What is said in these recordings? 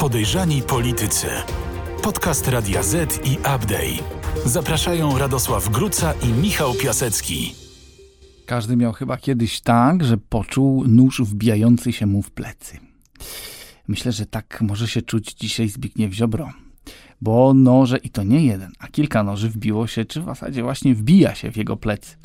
Podejrzani Politycy. Podcast Radia Z i Upday. Zapraszają Radosław Gruca i Michał Piasecki. Każdy miał chyba kiedyś tak, że poczuł nóż wbijający się mu w plecy. Myślę, że tak może się czuć dzisiaj Zbigniew Ziobro. Bo noże, i to nie jeden, a kilka noży wbiło się, czy w zasadzie właśnie wbija się w jego plecy.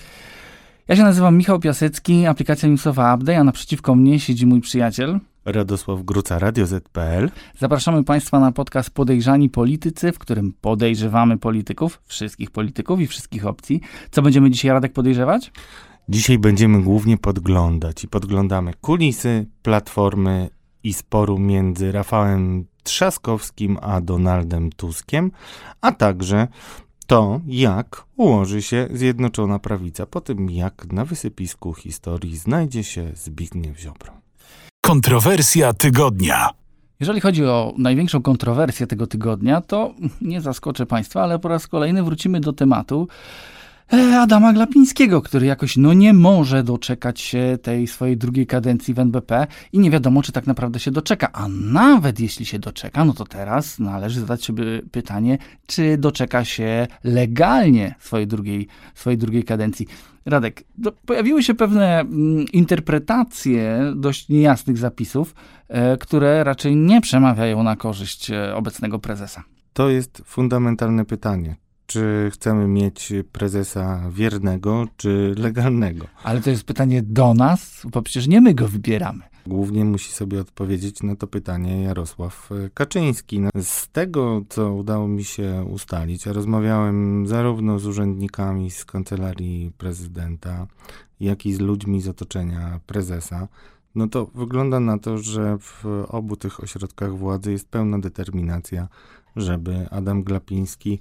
Ja się nazywam Michał Piasecki, aplikacja newsowa Upday, a naprzeciwko mnie siedzi mój przyjaciel Radosław Gruca, Radio Z.pl. Zapraszamy Państwa na podcast Podejrzani Politycy, w którym podejrzewamy polityków, wszystkich polityków i wszystkich opcji. Co będziemy dzisiaj, Radek, podejrzewać? Dzisiaj będziemy głównie podglądać i podglądamy kulisy Platformy i sporu między Rafałem Trzaskowskim a Donaldem Tuskiem, a także to, jak ułoży się Zjednoczona Prawica po tym, jak na wysypisku historii znajdzie się Zbigniew Ziobro. Kontrowersja tygodnia. Jeżeli chodzi o największą kontrowersję tego tygodnia, to nie zaskoczę Państwa, ale po raz kolejny wrócimy do tematu Adama Glapińskiego, który jakoś nie może doczekać się tej swojej drugiej kadencji w NBP i nie wiadomo, czy tak naprawdę się doczeka. A nawet jeśli się doczeka, no to teraz należy zadać sobie pytanie, czy doczeka się legalnie swojej drugiej kadencji. Radek, pojawiły się pewne interpretacje dość niejasnych zapisów, które raczej nie przemawiają na korzyść obecnego prezesa. To jest fundamentalne pytanie. Czy chcemy mieć prezesa wiernego, czy legalnego? Ale to jest pytanie do nas, bo przecież nie my go wybieramy. Głównie musi sobie odpowiedzieć na to pytanie Jarosław Kaczyński. Z tego, co udało mi się ustalić, a rozmawiałem zarówno z urzędnikami z Kancelarii Prezydenta, jak i z ludźmi z otoczenia prezesa, no to wygląda na to, że w obu tych ośrodkach władzy jest pełna determinacja, żeby Adam Glapiński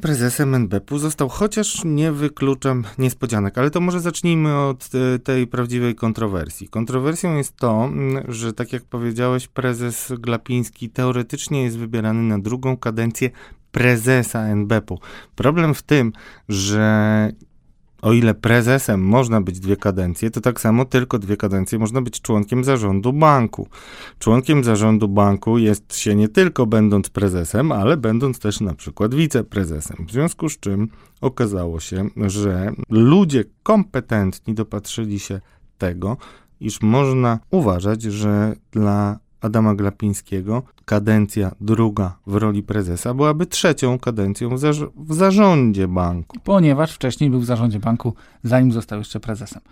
prezesem NBP-u został, chociaż nie wykluczam niespodzianek. Ale to może zacznijmy od tej prawdziwej kontrowersji. Kontrowersją jest to, że tak jak powiedziałeś, prezes Glapiński teoretycznie jest wybierany na drugą kadencję prezesa NBP-u. Problem w tym, że o ile prezesem można być dwie kadencje, to tak samo tylko dwie kadencje można być członkiem zarządu banku. Członkiem zarządu banku jest się nie tylko będąc prezesem, ale będąc też na przykład wiceprezesem. W związku z czym okazało się, że ludzie kompetentni dopatrzyli się tego, iż można uważać, że dla Adama Glapińskiego kadencja druga w roli prezesa byłaby trzecią kadencją w zarządzie banku. Ponieważ wcześniej był w zarządzie banku, zanim został jeszcze prezesem.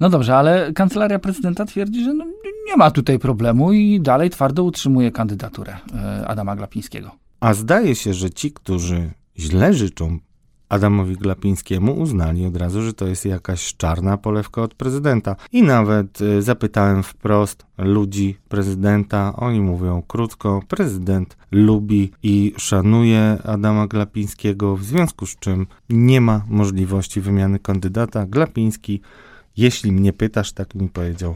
No dobrze, ale Kancelaria Prezydenta twierdzi, że nie ma tutaj problemu i dalej twardo utrzymuje kandydaturę Adama Glapińskiego. A zdaje się, że ci, którzy źle życzą Adamowi Glapińskiemu, uznali od razu, że to jest jakaś czarna polewka od prezydenta. I nawet zapytałem wprost ludzi prezydenta. Oni mówią krótko, prezydent lubi i szanuje Adama Glapińskiego, w związku z czym nie ma możliwości wymiany kandydata. Glapiński, jeśli mnie pytasz, tak mi powiedział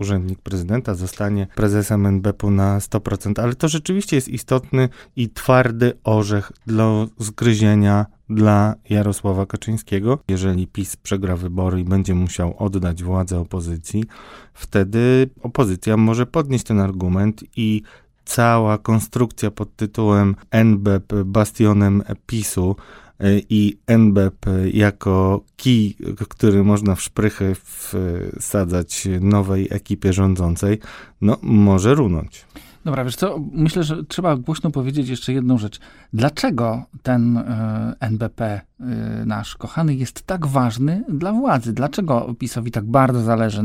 urzędnik prezydenta, zostanie prezesem NBP-u na 100%. Ale to rzeczywiście jest istotny i twardy orzech do zgryzienia dla Jarosława Kaczyńskiego. Jeżeli PiS przegra wybory i będzie musiał oddać władzę opozycji, wtedy opozycja może podnieść ten argument i cała konstrukcja pod tytułem NBP bastionem PiS-u i NBP jako kij, który można w szprychy wsadzać nowej ekipie rządzącej, może runąć. Dobra, wiesz co, myślę, że trzeba głośno powiedzieć jeszcze jedną rzecz. Dlaczego ten NBP nasz kochany jest tak ważny dla władzy? Dlaczego PiS-owi tak bardzo zależy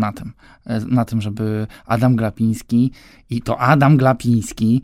na tym, żeby Adam Glapiński, i to Adam Glapiński,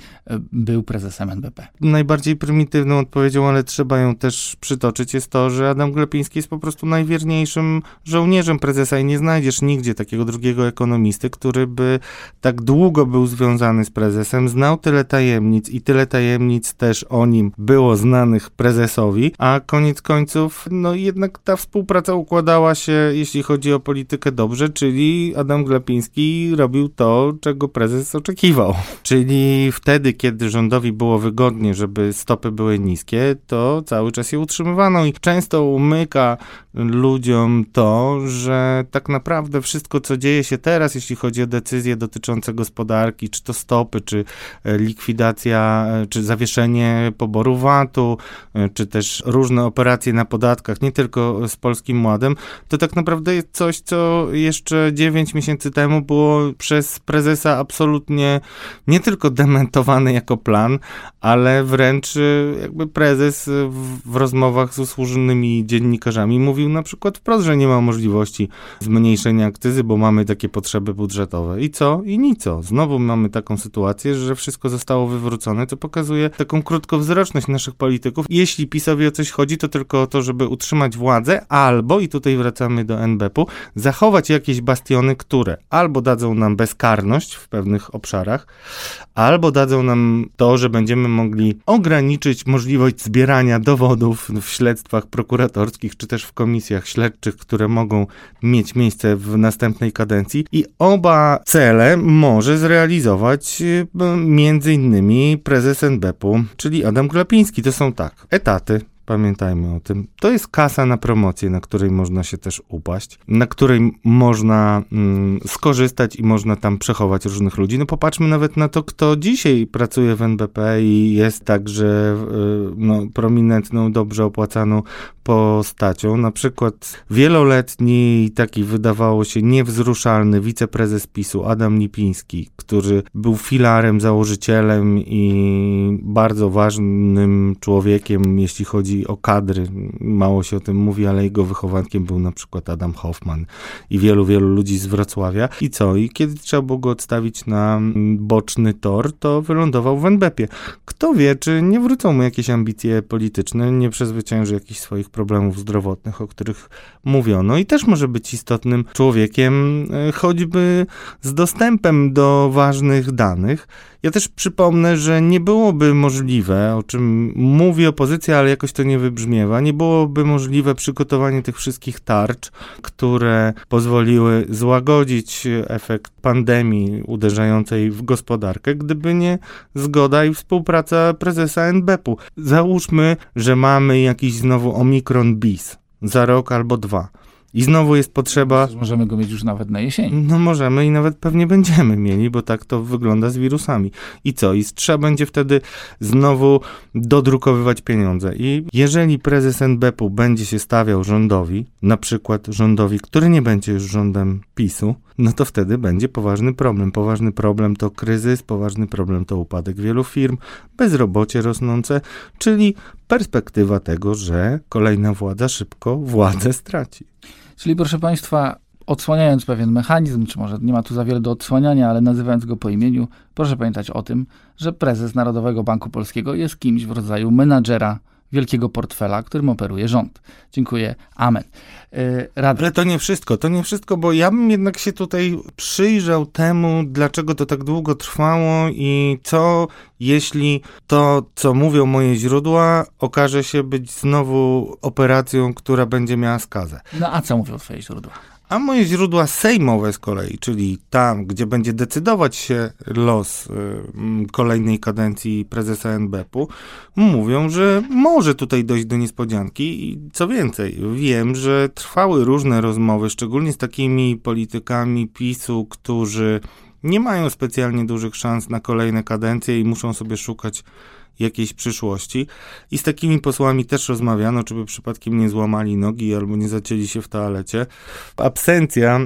był prezesem NBP? Najbardziej prymitywną odpowiedzią, ale trzeba ją też przytoczyć, jest to, że Adam Glapiński jest po prostu najwierniejszym żołnierzem prezesa i nie znajdziesz nigdzie takiego drugiego ekonomisty, który by tak długo był związany z prezesem, znał tyle tajemnic i tyle tajemnic też o nim było znanych prezesowi, a koniec końców końców, no jednak ta współpraca układała się, jeśli chodzi o politykę, dobrze, czyli Adam Glapiński robił to, czego prezes oczekiwał. Czyli wtedy, kiedy rządowi było wygodnie, żeby stopy były niskie, to cały czas je utrzymywano i często umyka ludziom to, że tak naprawdę wszystko, co dzieje się teraz, jeśli chodzi o decyzje dotyczące gospodarki, czy to stopy, czy likwidacja, czy zawieszenie poboru VAT-u, czy też różne operacje na podatkach, nie tylko z Polskim Ładem, to tak naprawdę jest coś, co jeszcze 9 miesięcy temu było przez prezesa absolutnie nie tylko dementowane jako plan, ale wręcz jakby prezes w rozmowach z usłużonymi dziennikarzami mówił na przykład wprost, że nie ma możliwości zmniejszenia akcyzy, bo mamy takie potrzeby budżetowe. I co? I nico. Znowu mamy taką sytuację, że wszystko zostało wywrócone, co pokazuje taką krótkowzroczność naszych polityków. Jeśli PiS-owi o coś chodzi, to tylko o to, żeby utrzymać władzę albo, i tutaj wracamy do NBP-u, zachować jakieś bastiony, które albo dadzą nam bezkarność w pewnych obszarach, albo dadzą nam to, że będziemy mogli ograniczyć możliwość zbierania dowodów w śledztwach prokuratorskich, czy też w komisjach śledczych, które mogą mieć miejsce w następnej kadencji. I oba cele może zrealizować m.in. prezes NBP-u, czyli Adam Glapiński. To są tak, etaty. Pamiętajmy o tym. To jest kasa na promocję, na której można się też upaść, na której można skorzystać i można tam przechować różnych ludzi. No popatrzmy nawet na to, kto dzisiaj pracuje w NBP i jest także prominentną, dobrze opłacaną postacią. Na przykład wieloletni, taki wydawało się niewzruszalny wiceprezes PiS-u Adam Lipiński, który był filarem, założycielem i bardzo ważnym człowiekiem, jeśli chodzi o kadry, mało się o tym mówi, ale jego wychowankiem był na przykład Adam Hoffman i wielu, wielu ludzi z Wrocławia. I co? I kiedy trzeba było go odstawić na boczny tor, to wylądował w NBP-ie. Kto wie, czy nie wrócą mu jakieś ambicje polityczne, nie przezwycięży jakichś swoich problemów zdrowotnych, o których mówiono. I też może być istotnym człowiekiem, choćby z dostępem do ważnych danych. Ja też przypomnę, że nie byłoby możliwe, o czym mówi opozycja, ale jakoś to nie wybrzmiewa, nie byłoby możliwe przygotowanie tych wszystkich tarcz, które pozwoliły złagodzić efekt pandemii uderzającej w gospodarkę, gdyby nie zgoda i współpraca prezesa NBP-u. Załóżmy, że mamy jakiś znowu omikron bis za rok albo dwa. I znowu jest potrzeba... Możemy go mieć już nawet na jesieni. No możemy i nawet pewnie będziemy mieli, bo tak to wygląda z wirusami. I co? I trzeba będzie wtedy znowu dodrukowywać pieniądze. I jeżeli prezes NBP-u będzie się stawiał rządowi, na przykład rządowi, który nie będzie już rządem PiS-u, no to wtedy będzie poważny problem. Poważny problem to kryzys, poważny problem to upadek wielu firm, bezrobocie rosnące, czyli perspektywa tego, że kolejna władza szybko władzę straci. Czyli proszę państwa, odsłaniając pewien mechanizm, czy może nie ma tu za wiele do odsłaniania, ale nazywając go po imieniu, proszę pamiętać o tym, że prezes Narodowego Banku Polskiego jest kimś w rodzaju menadżera wielkiego portfela, którym operuje rząd. Dziękuję. Amen. Ale to nie wszystko, bo ja bym jednak się tutaj przyjrzał temu, dlaczego to tak długo trwało i co, jeśli to, co mówią moje źródła, okaże się być znowu operacją, która będzie miała skazę. No a co mówią twoje źródła? A moje źródła sejmowe z kolei, czyli tam, gdzie będzie decydować się los kolejnej kadencji prezesa NBP-u, mówią, że może tutaj dojść do niespodzianki i co więcej, wiem, że trwały różne rozmowy, szczególnie z takimi politykami PiS-u, którzy nie mają specjalnie dużych szans na kolejne kadencje i muszą sobie szukać jakiejś przyszłości. I z takimi posłami też rozmawiano, czy by przypadkiem nie złamali nogi albo nie zacięli się w toalecie. Absencja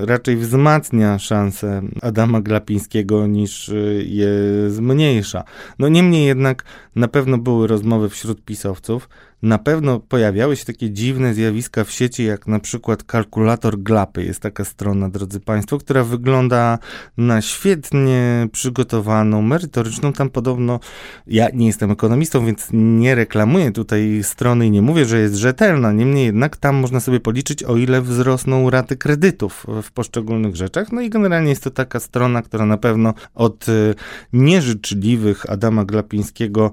raczej wzmacnia szanse Adama Glapińskiego niż je zmniejsza. No niemniej jednak na pewno były rozmowy wśród pisowców. Na pewno pojawiały się takie dziwne zjawiska w sieci, jak na przykład kalkulator Glapy. Jest taka strona, drodzy państwo, która wygląda na świetnie przygotowaną, merytoryczną. Tam podobno, ja nie jestem ekonomistą, więc nie reklamuję tutaj strony i nie mówię, że jest rzetelna. Niemniej jednak tam można sobie policzyć, o ile wzrosną raty kredytów w poszczególnych rzeczach. No i generalnie jest to taka strona, która na pewno od nieżyczliwych Adama Glapińskiego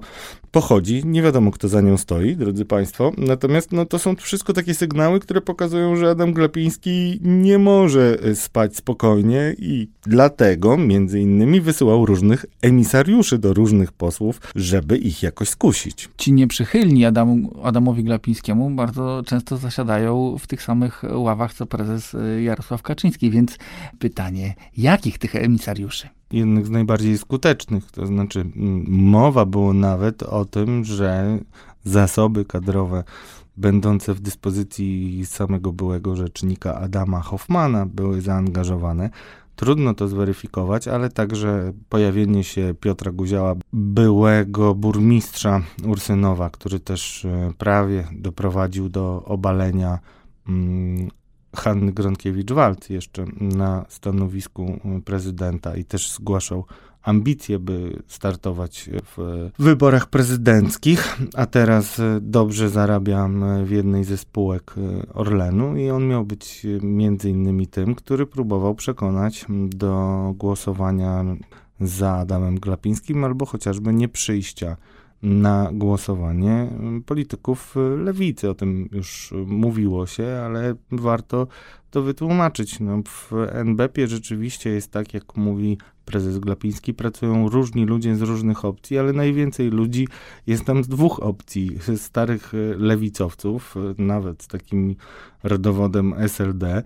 pochodzi. Nie wiadomo, kto za nią stoi, drodzy państwo. Natomiast no, to są wszystko takie sygnały, które pokazują, że Adam Glapiński nie może spać spokojnie i dlatego między innymi wysyłał różnych emisariuszy do różnych posłów, żeby ich jakoś skusić. Ci nieprzychylni Adamowi Glapińskiemu bardzo często zasiadają w tych samych ławach co prezes Jarosław Kaczyński, więc pytanie, jakich tych emisariuszy? Jednych z najbardziej skutecznych, to znaczy mowa było nawet o tym, że zasoby kadrowe będące w dyspozycji samego byłego rzecznika Adama Hoffmana były zaangażowane. Trudno to zweryfikować, ale także pojawienie się Piotra Guziała, byłego burmistrza Ursynowa, który też prawie doprowadził do obalenia Hanny Gronkiewicz-Waltz jeszcze na stanowisku prezydenta i też zgłaszał ambicje, by startować w wyborach prezydenckich, a teraz dobrze zarabia w jednej ze spółek Orlenu i on miał być między innymi tym, który próbował przekonać do głosowania za Adamem Glapińskim albo chociażby nie przyjścia na głosowanie polityków lewicy. O tym już mówiło się, ale warto to wytłumaczyć. No, w NBP rzeczywiście jest tak, jak mówi prezes Glapiński, pracują różni ludzie z różnych opcji, ale najwięcej ludzi jest tam z dwóch opcji. Starych lewicowców, nawet z takim rodowodem SLD,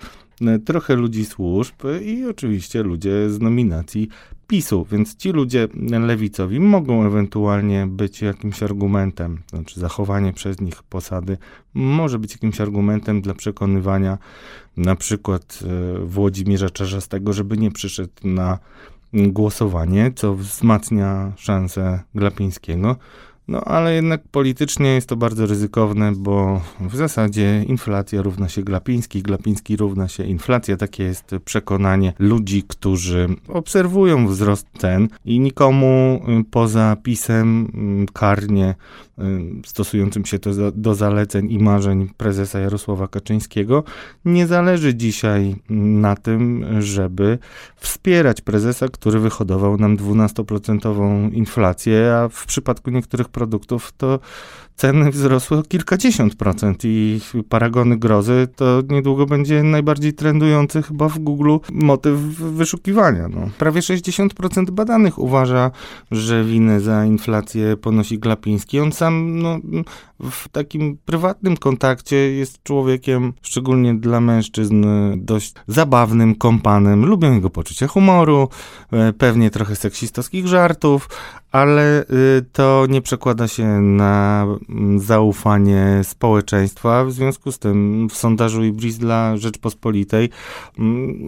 trochę ludzi służb i oczywiście ludzie z nominacji PiS-u, więc ci ludzie lewicowi mogą ewentualnie być jakimś argumentem, znaczy zachowanie przez nich posady może być jakimś argumentem dla przekonywania na przykład Włodzimierza Czarzastego, żeby nie przyszedł na głosowanie, co wzmacnia szansę Glapińskiego. No ale jednak politycznie jest to bardzo ryzykowne, bo w zasadzie inflacja równa się Glapiński, Glapiński równa się inflacja. Takie jest przekonanie ludzi, którzy obserwują wzrost cen i nikomu poza PiS-em karnie stosującym się do zaleceń i marzeń prezesa Jarosława Kaczyńskiego nie zależy dzisiaj na tym, żeby wspierać prezesa, który wyhodował nam 12% inflację, a w przypadku niektórych produktów to ceny wzrosły o kilkadziesiąt procent i paragony grozy to niedługo będzie najbardziej trendujący chyba w Google motyw wyszukiwania. No. Prawie 60% badanych uważa, że winę za inflację ponosi Glapiński. On sam w takim prywatnym kontakcie jest człowiekiem, szczególnie dla mężczyzn, dość zabawnym, kompanem. Lubią jego poczucie humoru, pewnie trochę seksistowskich żartów, ale to nie przekłada się na zaufanie społeczeństwa. W związku z tym w sondażu IBRIS dla Rzeczpospolitej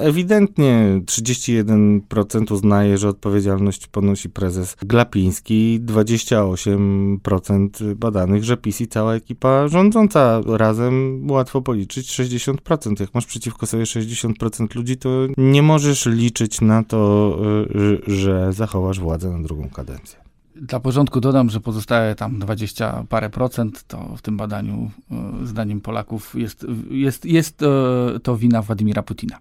ewidentnie 31% uznaje, że odpowiedzialność ponosi prezes Glapiński, 28% badanych, że PiS i cała ekipa rządząca razem łatwo policzyć 60%. Jak masz przeciwko sobie 60% ludzi, to nie możesz liczyć na to, że zachowasz władzę na drugą kadencję. Dla porządku dodam, że pozostałe tam 20 parę procent, to w tym badaniu zdaniem Polaków jest to wina Władimira Putina.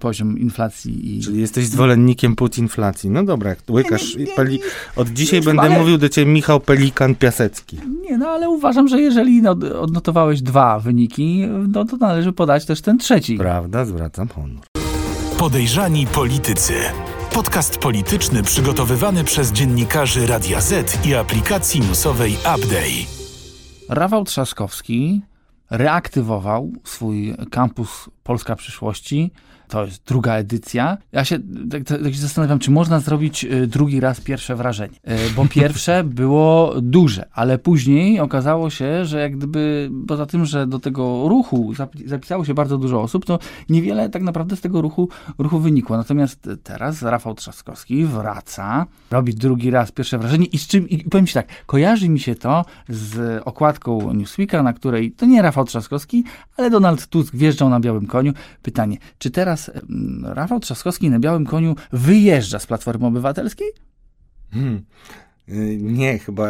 Poziom inflacji. Czyli jesteś zwolennikiem putinflacji. No dobra, jak łykasz. Od dzisiaj będę mówił do ciebie Michał Pelikan Piasecki. Nie, no ale uważam, że jeżeli odnotowałeś dwa wyniki, no to należy podać też ten trzeci. Prawda, zwracam honor. Podejrzani politycy. Podcast polityczny przygotowywany przez dziennikarzy Radia Z i aplikacji newsowej Upday. Rafał Trzaskowski reaktywował swój kampus Polska Przyszłości. To jest druga edycja. Ja się tak się zastanawiam, czy można zrobić drugi raz pierwsze wrażenie. Bo pierwsze było duże, ale później okazało się, że jak gdyby poza tym, że do tego ruchu zapisało się bardzo dużo osób, to niewiele tak naprawdę z tego ruchu wynikło. Natomiast teraz Rafał Trzaskowski wraca, robi drugi raz pierwsze wrażenie i z czym, i powiem ci tak, kojarzy mi się to z okładką Newsweeka, na której to nie Rafał Trzaskowski, ale Donald Tusk wjeżdżał na białym koniu. Pytanie, czy teraz Rafał Trzaskowski na białym koniu wyjeżdża z Platformy Obywatelskiej? Nie, chyba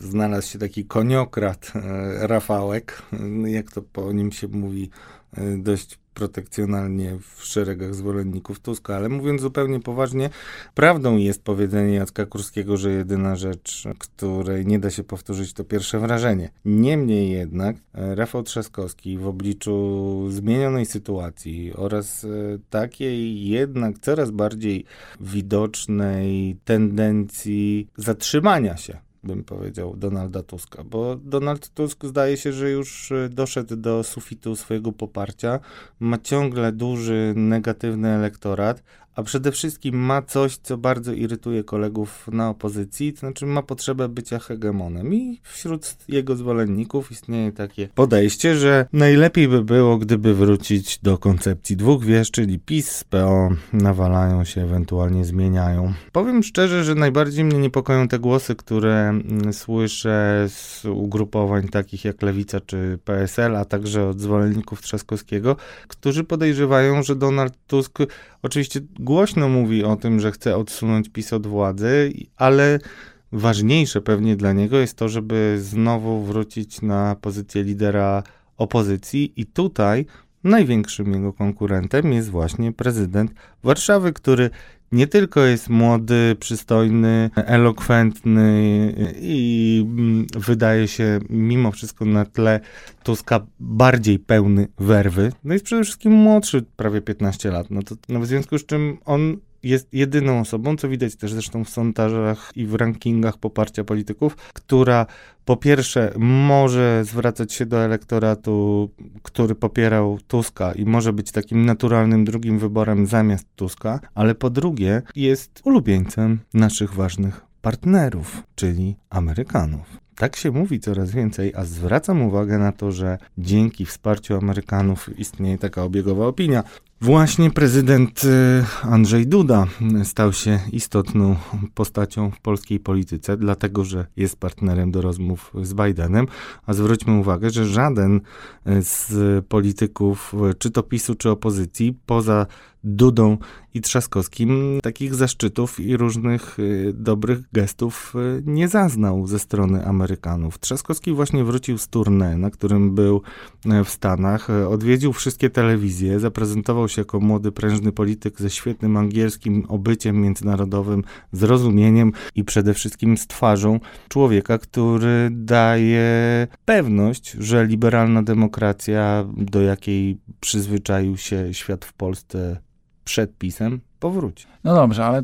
znalazł się taki koniokrat Rafałek, jak to po nim się mówi, dość protekcjonalnie w szeregach zwolenników Tuska, ale mówiąc zupełnie poważnie, prawdą jest powiedzenie Jacka Kurskiego, że jedyna rzecz, której nie da się powtórzyć, to pierwsze wrażenie. Niemniej jednak Rafał Trzaskowski w obliczu zmienionej sytuacji oraz takiej jednak coraz bardziej widocznej tendencji zatrzymania się, bym powiedział, Donalda Tuska, bo Donald Tusk zdaje się, że już doszedł do sufitu swojego poparcia, ma ciągle duży negatywny elektorat, a przede wszystkim ma coś, co bardzo irytuje kolegów na opozycji, to znaczy ma potrzebę bycia hegemonem i wśród jego zwolenników istnieje takie podejście, że najlepiej by było, gdyby wrócić do koncepcji dwóch wież, czyli PiS z PO nawalają się, ewentualnie zmieniają. Powiem szczerze, że najbardziej mnie niepokoją te głosy, które słyszę z ugrupowań takich jak Lewica czy PSL, a także od zwolenników Trzaskowskiego, którzy podejrzewają, że Donald Tusk oczywiście głośno mówi o tym, że chce odsunąć PiS od władzy, ale ważniejsze pewnie dla niego jest to, żeby znowu wrócić na pozycję lidera opozycji i tutaj największym jego konkurentem jest właśnie prezydent Warszawy, który nie tylko jest młody, przystojny, elokwentny i wydaje się mimo wszystko na tle Tuska bardziej pełny werwy. No jest przede wszystkim młodszy, prawie 15 lat. No w związku z czym on jest jedyną osobą, co widać też zresztą w sondażach i w rankingach poparcia polityków, która po pierwsze może zwracać się do elektoratu, który popierał Tuska i może być takim naturalnym drugim wyborem zamiast Tuska, ale po drugie jest ulubieńcem naszych ważnych partnerów, czyli Amerykanów. Tak się mówi coraz więcej, a zwracam uwagę na to, że dzięki wsparciu Amerykanów istnieje taka obiegowa opinia. Właśnie prezydent Andrzej Duda stał się istotną postacią w polskiej polityce, dlatego że jest partnerem do rozmów z Bidenem, a zwróćmy uwagę, że żaden z polityków, czy to PiS-u, czy opozycji, poza Dudą i Trzaskowskim takich zaszczytów i różnych dobrych gestów nie zaznał ze strony Amerykanów. Trzaskowski właśnie wrócił z tournée, na którym był w Stanach, odwiedził wszystkie telewizje, zaprezentował się jako młody, prężny polityk ze świetnym angielskim obyciem międzynarodowym, zrozumieniem i przede wszystkim z twarzą człowieka, który daje pewność, że liberalna demokracja, do jakiej przyzwyczaił się świat w Polsce przed PiS-em, powróci. No dobrze, ale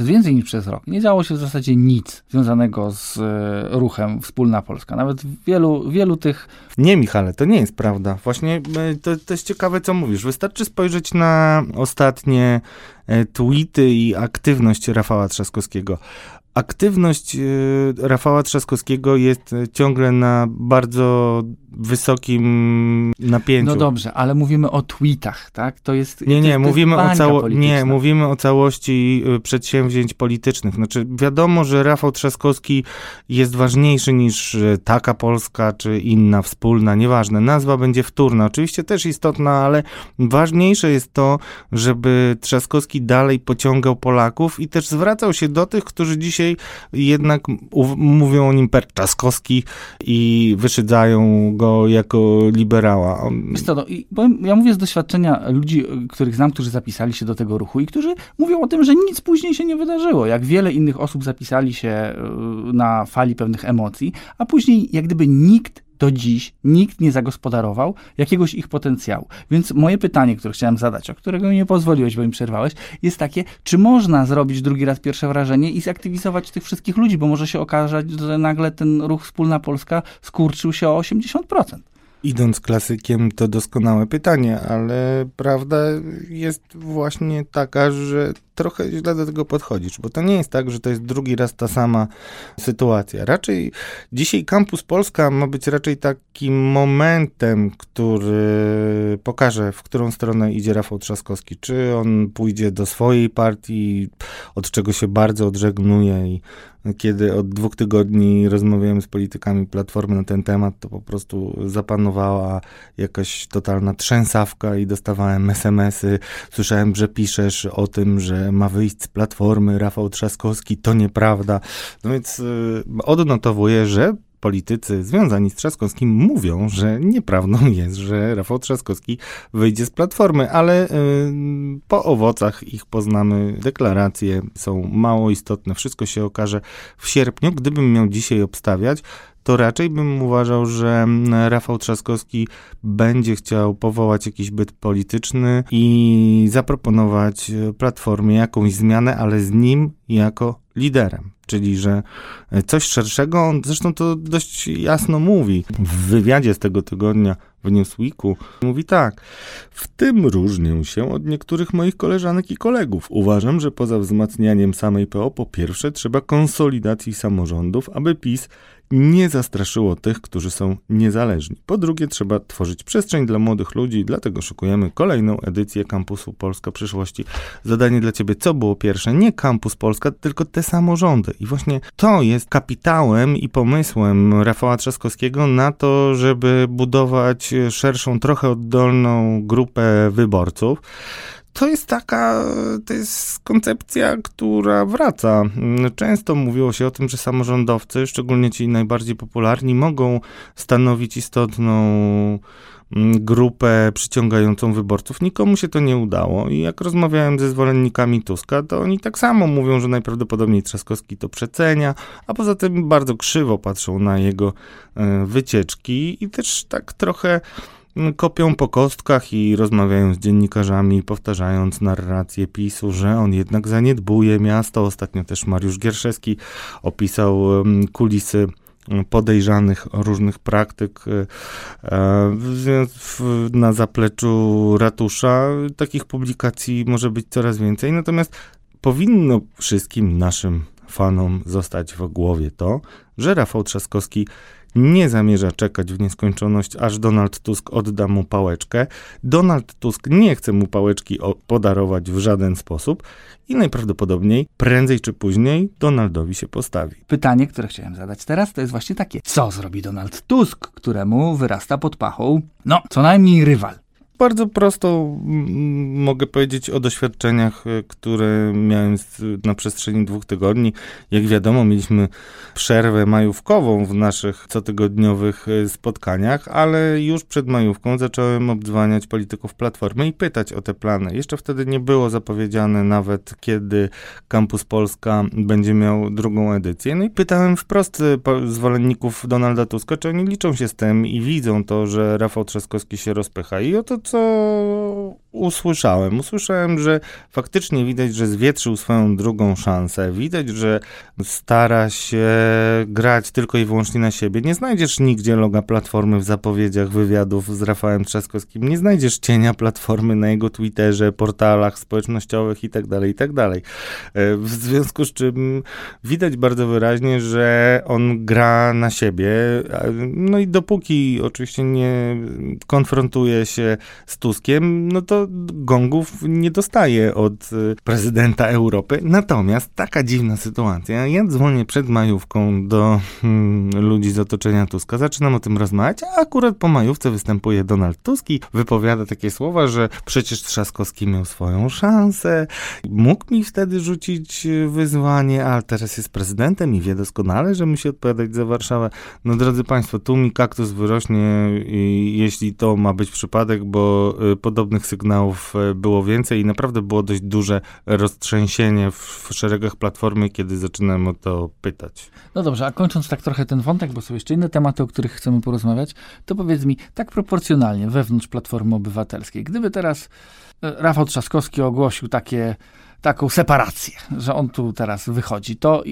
więcej niż przez rok, nie działo się w zasadzie nic związanego z ruchem Wspólna Polska. Nawet wielu tych... Nie, Michale, to nie jest prawda. Właśnie to jest ciekawe, co mówisz. Wystarczy spojrzeć na ostatnie tweety i aktywność Rafała Trzaskowskiego. Aktywność Rafała Trzaskowskiego jest ciągle na bardzo wysokim napięciu. No dobrze, ale mówimy o tweetach, tak? To jest... mówimy o całości przedsięwzięć politycznych. Znaczy wiadomo, że Rafał Trzaskowski jest ważniejszy niż Taka Polska czy inna, Wspólna, nieważne. Nazwa będzie wtórna, oczywiście też istotna, ale ważniejsze jest to, żeby Trzaskowski dalej pociągał Polaków i też zwracał się do tych, którzy dzisiaj jednak mówią o nim per Trzaskowski i wyszydzają go jako liberała. Ja mówię z doświadczenia ludzi, których znam, którzy zapisali się do tego ruchu i którzy mówią o tym, że nic później się nie wydarzyło. Jak wiele innych osób zapisali się na fali pewnych emocji, a później jak gdyby nikt nie zagospodarował jakiegoś ich potencjału. Więc moje pytanie, które chciałem zadać, o którego mi nie pozwoliłeś, bo mi przerwałeś, jest takie, czy można zrobić drugi raz pierwsze wrażenie i zaktywizować tych wszystkich ludzi, bo może się okazać, że nagle ten ruch Wspólna Polska skurczył się o 80%. Idąc klasykiem, to doskonałe pytanie, ale prawda jest właśnie taka, że trochę źle do tego podchodzisz, bo to nie jest tak, że to jest drugi raz ta sama sytuacja. Raczej dzisiaj Kampus Polska ma być raczej takim momentem, który pokaże, w którą stronę idzie Rafał Trzaskowski. Czy on pójdzie do swojej partii, od czego się bardzo odżegnuje i kiedy od 2 tygodni rozmawiałem z politykami Platformy na ten temat, to po prostu zapanowała jakaś totalna trzęsawka i dostawałem SMS-y. Słyszałem, że piszesz o tym, że ma wyjść z Platformy Rafał Trzaskowski, to nieprawda. No więc odnotowuję, że politycy związani z Trzaskowskim mówią, że nieprawdą jest, że Rafał Trzaskowski wyjdzie z Platformy, ale po owocach ich poznamy. Deklaracje są mało istotne. Wszystko się okaże w sierpniu. Gdybym miał dzisiaj obstawiać, to raczej bym uważał, że Rafał Trzaskowski będzie chciał powołać jakiś byt polityczny i zaproponować Platformie jakąś zmianę, ale z nim jako liderem. Czyli, że coś szerszego, on zresztą to dość jasno mówi. W wywiadzie z tego tygodnia w Newsweeku mówi tak. W tym różnię się od niektórych moich koleżanek i kolegów. Uważam, że poza wzmacnianiem samej PO, po pierwsze trzeba konsolidacji samorządów, aby PiS nie zastraszyło tych, którzy są niezależni. Po drugie, trzeba tworzyć przestrzeń dla młodych ludzi, dlatego szykujemy kolejną edycję Kampusu Polska Przyszłości. Zadanie dla ciebie, co było pierwsze? Nie Kampus Polska, tylko te samorządy. I właśnie to jest kapitałem i pomysłem Rafała Trzaskowskiego na to, żeby budować szerszą, trochę oddolną grupę wyborców. To jest koncepcja, która wraca. Często mówiło się o tym, że samorządowcy, szczególnie ci najbardziej popularni, mogą stanowić istotną grupę przyciągającą wyborców. Nikomu się to nie udało i jak rozmawiałem ze zwolennikami Tuska, to oni tak samo mówią, że najprawdopodobniej Trzaskowski to przecenia, a poza tym bardzo krzywo patrzą na jego wycieczki i też tak trochę kopią po kostkach i rozmawiają z dziennikarzami, powtarzając narrację PiSu, że on jednak zaniedbuje miasto. Ostatnio też Mariusz Gierszewski opisał kulisy podejrzanych różnych praktyk na zapleczu ratusza. Takich publikacji może być coraz więcej, natomiast powinno wszystkim naszym fanom zostać w głowie to, że Rafał Trzaskowski nie zamierza czekać w nieskończoność, aż Donald Tusk odda mu pałeczkę. Donald Tusk nie chce mu pałeczki podarować w żaden sposób i najprawdopodobniej prędzej czy później Donaldowi się postawi. Pytanie, które chciałem zadać teraz, to jest właśnie takie. Co zrobi Donald Tusk, któremu wyrasta pod pachą, co najmniej rywal? Bardzo prosto mogę powiedzieć o doświadczeniach, które miałem na przestrzeni 2 tygodni. Jak wiadomo, mieliśmy przerwę majówkową w naszych cotygodniowych spotkaniach, ale już przed majówką zacząłem obdzwaniać polityków Platformy i pytać o te plany. Jeszcze wtedy nie było zapowiedziane nawet, kiedy Kampus Polska będzie miał 2. edycję. I pytałem wprost zwolenników Donalda Tuska, czy oni liczą się z tym i widzą to, że Rafał Trzaskowski się rozpycha. I oto co usłyszałem. Usłyszałem, że faktycznie widać, że zwietrzył swoją 2. szansę. Widać, że stara się grać tylko i wyłącznie na siebie. Nie znajdziesz nigdzie loga Platformy w zapowiedziach wywiadów z Rafałem Trzaskowskim. Nie znajdziesz cienia Platformy na jego Twitterze, portalach społecznościowych itd., itd. W związku z czym widać bardzo wyraźnie, że on gra na siebie. No i dopóki oczywiście nie konfrontuje się z Tuskiem, to gongów nie dostaje od prezydenta Europy. Natomiast taka dziwna sytuacja. Ja dzwonię przed majówką do ludzi z otoczenia Tuska. Zaczynam o tym rozmawiać, a akurat po majówce występuje Donald Tusk i wypowiada takie słowa, że przecież Trzaskowski miał swoją szansę. Mógł mi wtedy rzucić wyzwanie, ale teraz jest prezydentem i wie doskonale, że musi odpowiadać za Warszawę. No drodzy państwo, tu mi kaktus wyrośnie, jeśli to ma być przypadek, bo podobnych sygnałów było więcej i naprawdę było dość duże roztrzęsienie w szeregach Platformy, kiedy zaczynałem o to pytać. No dobrze, a kończąc tak trochę ten wątek, bo są jeszcze inne tematy, o których chcemy porozmawiać, to powiedz mi, tak proporcjonalnie wewnątrz Platformy Obywatelskiej, gdyby teraz Rafał Trzaskowski ogłosił taką separację, że on tu teraz wychodzi, to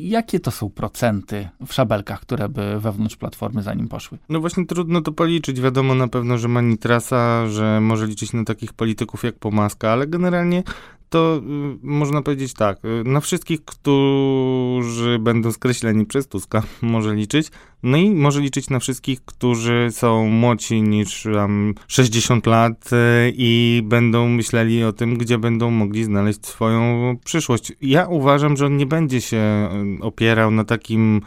jakie to są procenty w szabelkach, które by wewnątrz Platformy za nim poszły? No właśnie trudno to policzyć. Wiadomo na pewno, że ma nitrasa, że może liczyć na takich polityków jak Pomaska, ale generalnie to można powiedzieć tak, na wszystkich, którzy będą skreśleni przez Tuska, może liczyć. No i może liczyć na wszystkich, którzy są młodsi niż 60 lat i będą myśleli o tym, gdzie będą mogli znaleźć swoją przyszłość. Ja uważam, że on nie będzie się opierał na takim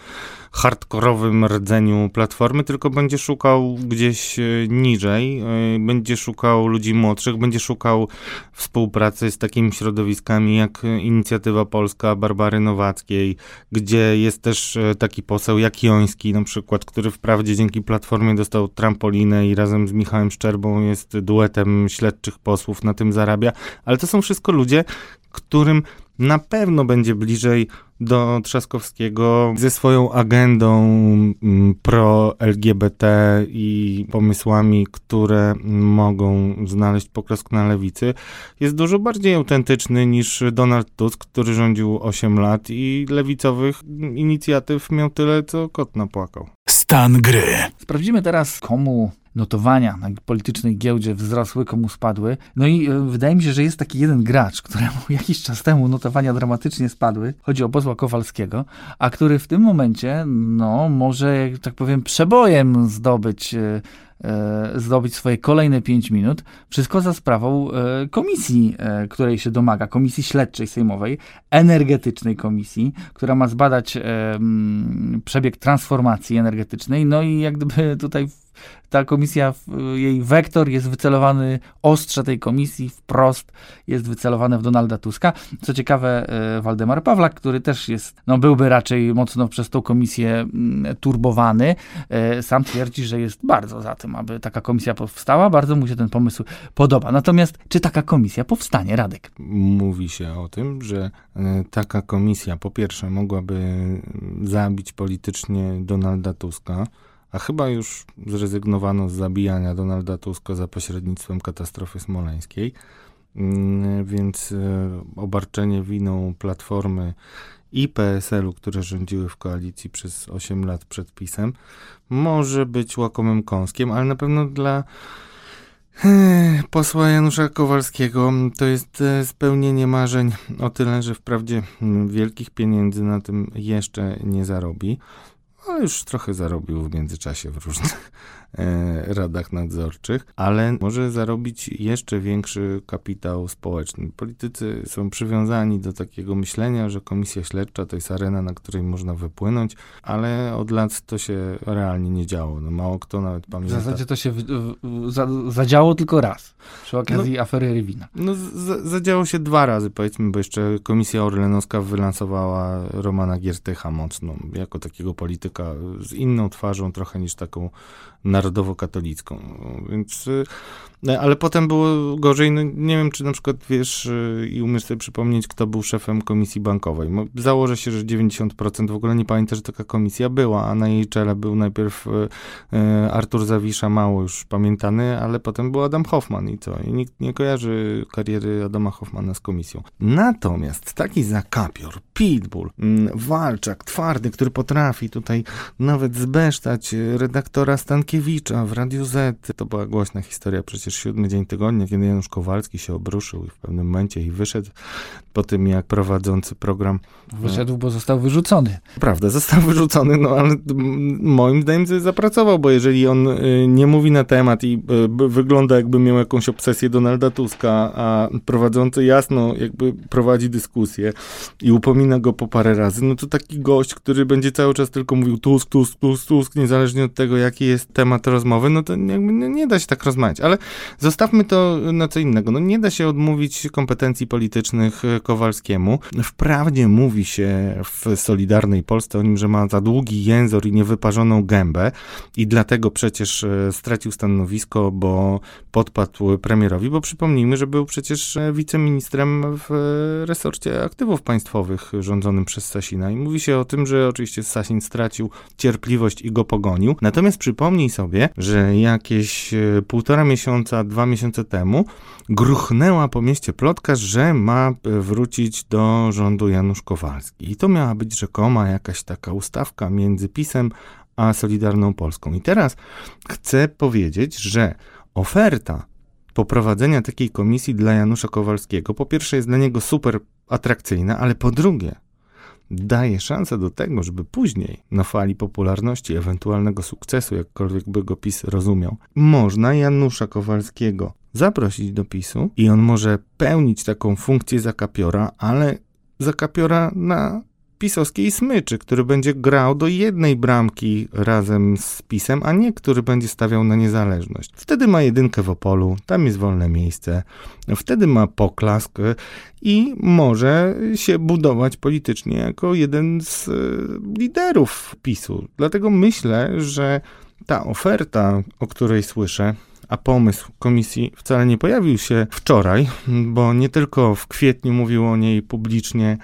hardkorowym rdzeniu Platformy, tylko będzie szukał gdzieś niżej, będzie szukał ludzi młodszych, będzie szukał współpracy z takimi środowiskami jak Inicjatywa Polska Barbary Nowackiej, gdzie jest też taki poseł jak Joński na przykład, który wprawdzie dzięki Platformie dostał trampolinę i razem z Michałem Szczerbą jest duetem śledczych posłów, na tym zarabia, ale to są wszystko ludzie, którym na pewno będzie bliżej do Trzaskowskiego ze swoją agendą pro-LGBT i pomysłami, które mogą znaleźć pokrosk na lewicy, jest dużo bardziej autentyczny niż Donald Tusk, który rządził 8 lat i lewicowych inicjatyw miał tyle, co kot napłakał. Stan gry. Sprawdzimy teraz, komu notowania na politycznej giełdzie wzrosły, komu spadły. No i wydaje mi się, że jest taki jeden gracz, któremu jakiś czas temu notowania dramatycznie spadły. Chodzi o posła Kowalskiego, a który w tym momencie, no może, jak tak powiem, przebojem zdobyć swoje kolejne 5 minut. Wszystko za sprawą komisji, której się domaga, komisji śledczej sejmowej, energetycznej komisji, która ma zbadać przebieg transformacji energetycznej. No i jak gdyby tutaj ta komisja, jej wektor jest wycelowany, ostrze tej komisji wprost jest wycelowane w Donalda Tuska. Co ciekawe, Waldemar Pawlak, który też jest, no byłby raczej mocno przez tą komisję turbowany, sam twierdzi, że jest bardzo za tym, aby taka komisja powstała. Bardzo mu się ten pomysł podoba. Natomiast czy taka komisja powstanie, Radek? Mówi się o tym, że taka komisja po pierwsze mogłaby zabić politycznie Donalda Tuska, a chyba już zrezygnowano z zabijania Donalda Tuska za pośrednictwem katastrofy smoleńskiej, więc obarczenie winą Platformy i PSL-u, które rządziły w koalicji przez 8 lat przed PiS-em, może być łakomym kąskiem, ale na pewno dla posła Janusza Kowalskiego to jest spełnienie marzeń o tyle, że wprawdzie wielkich pieniędzy na tym jeszcze nie zarobi, ale już trochę zarobił w międzyczasie w różnych radach nadzorczych, ale może zarobić jeszcze większy kapitał społeczny. Politycy są przywiązani do takiego myślenia, że komisja śledcza to jest arena, na której można wypłynąć, ale od lat to się realnie nie działo. No, mało kto nawet pamięta. W zasadzie to się zadziało tylko raz, przy okazji afery Rywina. No zadziało się 2 razy, powiedzmy, bo jeszcze komisja orlenowska wylansowała Romana Giertycha mocno, jako takiego polityka z inną twarzą trochę niż taką narodowo-katolicką, więc ale potem było gorzej. No, nie wiem, czy na przykład wiesz i umiesz sobie przypomnieć, kto był szefem komisji bankowej. Założę się, że 90% w ogóle nie pamięta, że taka komisja była, a na jej czele był najpierw Artur Zawisza, mało już pamiętany, ale potem był Adam Hoffman i co? I nikt nie kojarzy kariery Adama Hoffmana z komisją. Natomiast taki zakapior, pitbull, walczak twardy, który potrafi tutaj nawet zbesztać redaktora Stankiewicza w Radiu Z. To była głośna historia przecież 7 dzień tygodnia, kiedy Janusz Kowalski się obruszył i w pewnym momencie i wyszedł po tym, jak prowadzący program... Wyszedł, bo został wyrzucony. Prawda, został wyrzucony, no ale moim zdaniem sobie zapracował, bo jeżeli on nie mówi na temat i wygląda, jakby miał jakąś obsesję Donalda Tuska, a prowadzący jasno jakby prowadzi dyskusję i upomina go po parę razy, no to taki gość, który będzie cały czas tylko mówił Tusk, Tusk, Tusk, Tusk, niezależnie od tego, jaki jest temat rozmowy, no to jakby nie da się tak rozmawiać, ale zostawmy to na co innego. No nie da się odmówić kompetencji politycznych Kowalskiemu. Wprawdzie mówi się w Solidarnej Polsce o nim, że ma za długi jęzor i niewyparzoną gębę i dlatego przecież stracił stanowisko, bo podpadł premierowi, bo przypomnijmy, że był przecież wiceministrem w resorcie aktywów państwowych rządzonym przez Sasina i mówi się o tym, że oczywiście Sasin stracił cierpliwość i go pogonił. Natomiast przypomnij sobie, że jakieś 1,5 miesiąca, 2 miesiące temu gruchnęła po mieście plotka, że ma wrócić do rządu Janusz Kowalski. I to miała być rzekoma jakaś taka ustawka między PiS-em a Solidarną Polską. I teraz chcę powiedzieć, że oferta poprowadzenia takiej komisji dla Janusza Kowalskiego po pierwsze jest dla niego super atrakcyjna, ale po drugie daje szansę do tego, żeby później na fali popularności, ewentualnego sukcesu, jakkolwiek by go PiS rozumiał, można Janusza Kowalskiego zaprosić do PiS-u i on może pełnić taką funkcję zakapiora, ale zakapiora na pisowskiej smyczy, który będzie grał do jednej bramki razem z PiS-em, a nie który będzie stawiał na niezależność. Wtedy ma jedynkę w Opolu, tam jest wolne miejsce, wtedy ma poklask i może się budować politycznie jako jeden z liderów PiS-u. Dlatego myślę, że ta oferta, o której słyszę, a pomysł komisji wcale nie pojawił się wczoraj, bo nie tylko w kwietniu mówił o niej publicznie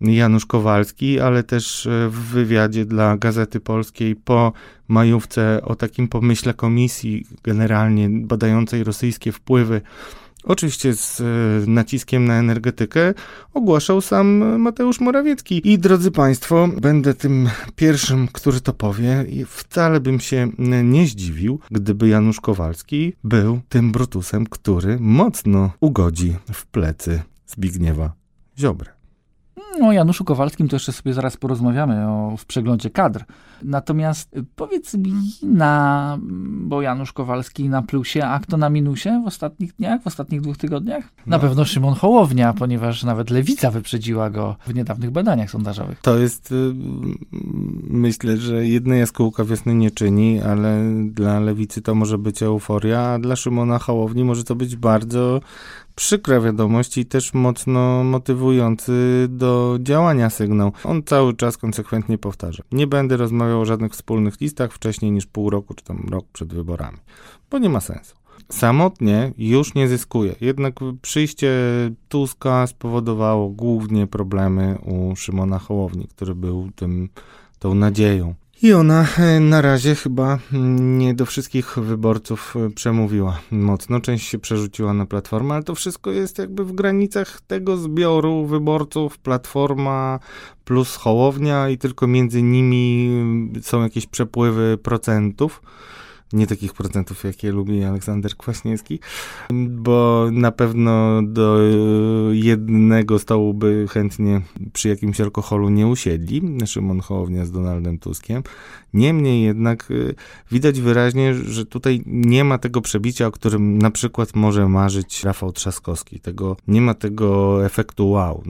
Janusz Kowalski, ale też w wywiadzie dla Gazety Polskiej po majówce o takim pomyśle komisji generalnie badającej rosyjskie wpływy, oczywiście z naciskiem na energetykę, ogłaszał sam Mateusz Morawiecki. I drodzy Państwo, będę tym pierwszym, który to powie i wcale bym się nie zdziwił, gdyby Janusz Kowalski był tym brutusem, który mocno ugodzi w plecy Zbigniewa Ziobry. O Januszu Kowalskim to jeszcze sobie zaraz porozmawiamy w przeglądzie kadr. Natomiast powiedz mi, bo Janusz Kowalski na plusie, a kto na minusie w ostatnich dniach, w ostatnich 2 tygodniach? Na pewno Szymon Hołownia, ponieważ nawet Lewica wyprzedziła go w niedawnych badaniach sondażowych. To jest, myślę, że jedna jaskółka wiosny nie czyni, ale dla Lewicy to może być euforia, a dla Szymona Hołowni może to być bardzo przykra wiadomość i też mocno motywujący do działania sygnał. On cały czas konsekwentnie powtarza: nie będę rozmawiał o żadnych wspólnych listach wcześniej niż pół roku, czy tam rok przed wyborami, bo nie ma sensu. Samotnie już nie zyskuje. Jednak przyjście Tuska spowodowało głównie problemy u Szymona Hołowni, który był tą nadzieją. I ona na razie chyba nie do wszystkich wyborców przemówiła mocno. Część się przerzuciła na Platformę, ale to wszystko jest jakby w granicach tego zbioru wyborców Platforma plus Hołownia i tylko między nimi są jakieś przepływy procentów. Nie takich procentów, jakie lubi Aleksander Kwaśniewski, bo na pewno do jednego stołu by chętnie przy jakimś alkoholu nie usiedli, Szymon Hołownia z Donaldem Tuskiem. Niemniej jednak widać wyraźnie, że tutaj nie ma tego przebicia, o którym na przykład może marzyć Rafał Trzaskowski. Nie ma tego efektu wow.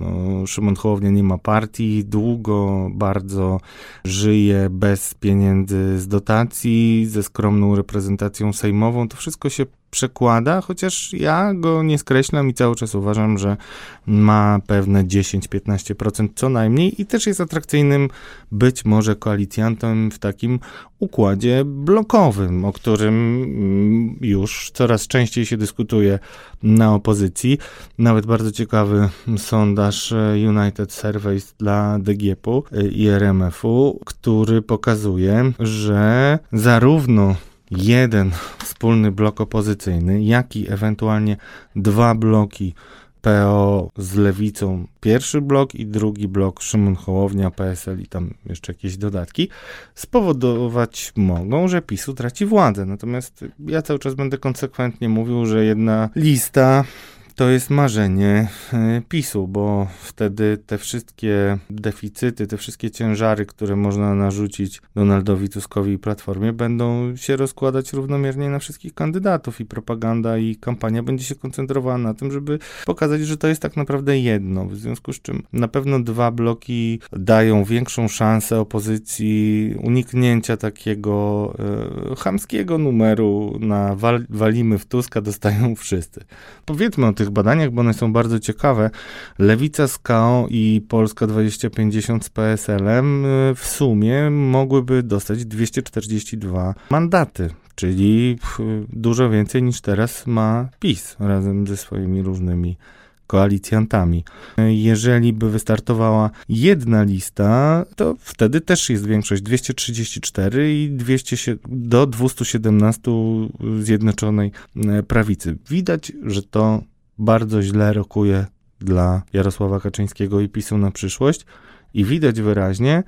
Szymon Hołownia nie ma partii, długo bardzo żyje bez pieniędzy z dotacji, ze skromną reprezentacją sejmową, to wszystko się przekłada, chociaż ja go nie skreślam i cały czas uważam, że ma pewne 10-15% co najmniej i też jest atrakcyjnym być może koalicjantem w takim układzie blokowym, o którym już coraz częściej się dyskutuje na opozycji. Nawet bardzo ciekawy sondaż United Surveys dla DGP-u i RMF-u, który pokazuje, że zarówno jeden wspólny blok opozycyjny, jak i ewentualnie 2 bloki PO z Lewicą, pierwszy blok i drugi blok Szymon Hołownia, PSL i tam jeszcze jakieś dodatki, spowodować mogą, że PiS utraci władzę. Natomiast ja cały czas będę konsekwentnie mówił, że jedna lista to jest marzenie PiS-u, bo wtedy te wszystkie deficyty, te wszystkie ciężary, które można narzucić Donaldowi Tuskowi i Platformie, będą się rozkładać równomiernie na wszystkich kandydatów i propaganda i kampania będzie się koncentrowała na tym, żeby pokazać, że to jest tak naprawdę jedno, w związku z czym na pewno 2 bloki dają większą szansę opozycji uniknięcia takiego chamskiego numeru na walimy w Tuska, dostają wszyscy. Powiedzmy o tych badaniach, bo one są bardzo ciekawe. Lewica z KO i Polska 2050 z PSL-em w sumie mogłyby dostać 242 mandaty, czyli dużo więcej niż teraz ma PiS razem ze swoimi różnymi koalicjantami. Jeżeli by wystartowała jedna lista, to wtedy też jest większość 234 i do 217 Zjednoczonej Prawicy. Widać, że to bardzo źle rokuje dla Jarosława Kaczyńskiego i PiS-u na przyszłość i widać wyraźnie,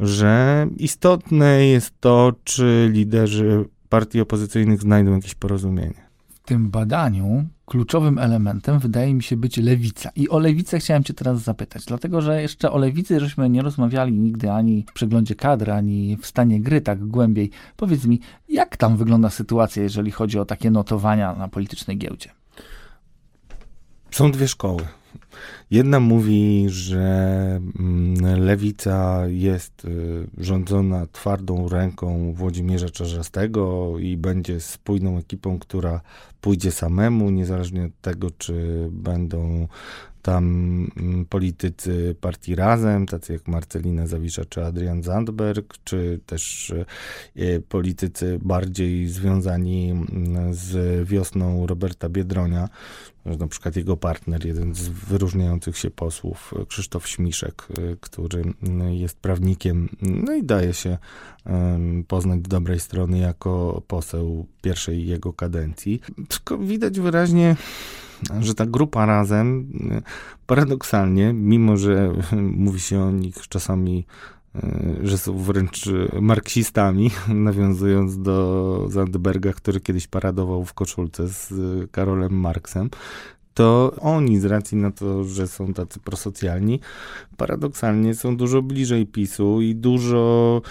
że istotne jest to, czy liderzy partii opozycyjnych znajdą jakieś porozumienie. W tym badaniu kluczowym elementem wydaje mi się być Lewica. I o Lewicę chciałem cię teraz zapytać, dlatego że jeszcze o Lewicy żeśmy nie rozmawiali nigdy ani w przeglądzie kadr, ani w stanie gry tak głębiej. Powiedz mi, jak tam wygląda sytuacja, jeżeli chodzi o takie notowania na politycznej giełdzie? Są 2 szkoły. Jedna mówi, że Lewica jest rządzona twardą ręką Włodzimierza Czarzastego i będzie spójną ekipą, która pójdzie samemu, niezależnie od tego, czy będą tam politycy partii Razem, tacy jak Marcelina Zawisza czy Adrian Zandberg, czy też politycy bardziej związani z Wiosną Roberta Biedronia, na przykład jego partner, jeden z wyróżniających się posłów, Krzysztof Śmiszek, który jest prawnikiem, no i daje się poznać z dobrej strony jako poseł pierwszej jego kadencji. Tylko widać wyraźnie, że ta grupa Razem, paradoksalnie, mimo że mówi się o nich czasami, że są wręcz marksistami, nawiązując do Zandberga, który kiedyś paradował w koszulce z Karolem Marksem, to oni z racji na to, że są tacy prosocjalni, paradoksalnie są dużo bliżej PiS-u i dużo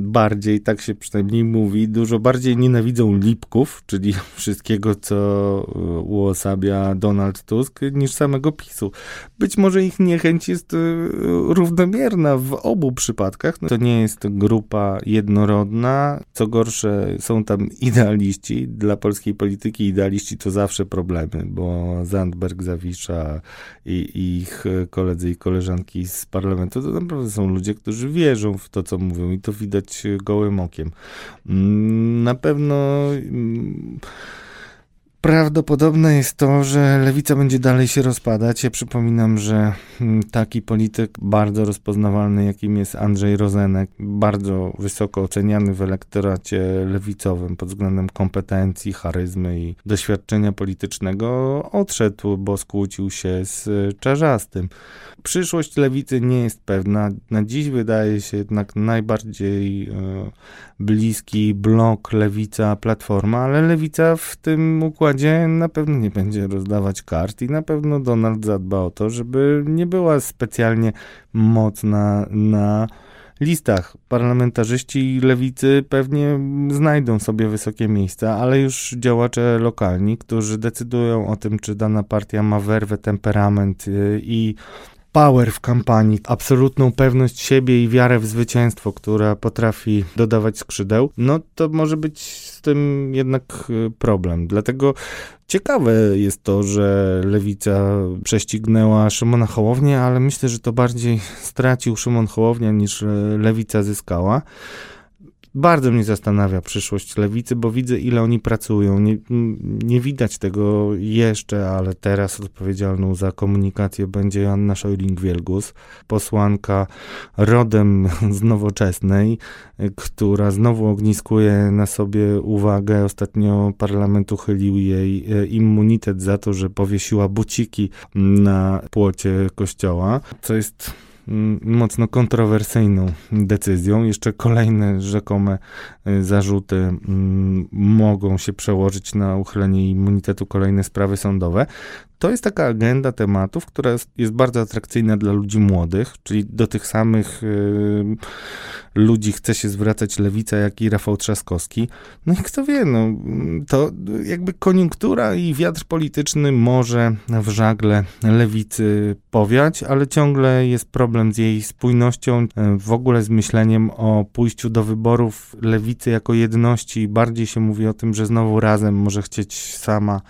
bardziej, tak się przynajmniej mówi, dużo bardziej nienawidzą lipków, czyli wszystkiego, co uosabia Donald Tusk, niż samego PiS-u. Być może ich niechęć jest równomierna w obu przypadkach. To nie jest grupa jednorodna. Co gorsze, są tam idealiści. Dla polskiej polityki idealiści to zawsze problemy, bo Zandberg, Zawisza i ich koledzy i koleżanki z parlamentu to naprawdę są ludzie, którzy wierzą w to, co mówią i to widać gołym okiem. Na pewno prawdopodobne jest to, że Lewica będzie dalej się rozpadać. Ja przypominam, że taki polityk bardzo rozpoznawalny, jakim jest Andrzej Rozenek, bardzo wysoko oceniany w elektoracie lewicowym pod względem kompetencji, charyzmy i doświadczenia politycznego, odszedł, bo skłócił się z Czarzastym. Przyszłość Lewicy nie jest pewna. Na dziś wydaje się jednak najbardziej bliski blok Lewica-Platforma, ale Lewica w tym układzie na pewno nie będzie rozdawać kart i na pewno Donald zadba o to, żeby nie była specjalnie mocna na listach. Parlamentarzyści lewicy pewnie znajdą sobie wysokie miejsca, ale już działacze lokalni, którzy decydują o tym, czy dana partia ma werwę, temperament i power w kampanii, absolutną pewność siebie i wiarę w zwycięstwo, która potrafi dodawać skrzydeł, no to może być z tym jednak problem. Dlatego ciekawe jest to, że Lewica prześcignęła Szymona Hołownię, ale myślę, że to bardziej stracił Szymon Hołownia niż Lewica zyskała. Bardzo mnie zastanawia przyszłość Lewicy, bo widzę, ile oni pracują. Nie widać tego jeszcze, ale teraz odpowiedzialną za komunikację będzie Joanna Scheuring-Wielgus, posłanka rodem z Nowoczesnej, która znowu ogniskuje na sobie uwagę. Ostatnio parlament uchylił jej immunitet za to, że powiesiła buciki na płocie kościoła, co jest mocno kontrowersyjną decyzją. Jeszcze kolejne rzekome zarzuty mogą się przełożyć na uchylenie immunitetu, kolejne sprawy sądowe. To jest taka agenda tematów, która jest bardzo atrakcyjna dla ludzi młodych, czyli do tych samych ludzi chce się zwracać Lewica, jak i Rafał Trzaskowski. No i kto wie, no to jakby koniunktura i wiatr polityczny może w żagle Lewicy powiać, ale ciągle jest problem z jej spójnością, w ogóle z myśleniem o pójściu do wyborów Lewicy jako jedności. Bardziej się mówi o tym, że znowu Razem może chcieć sama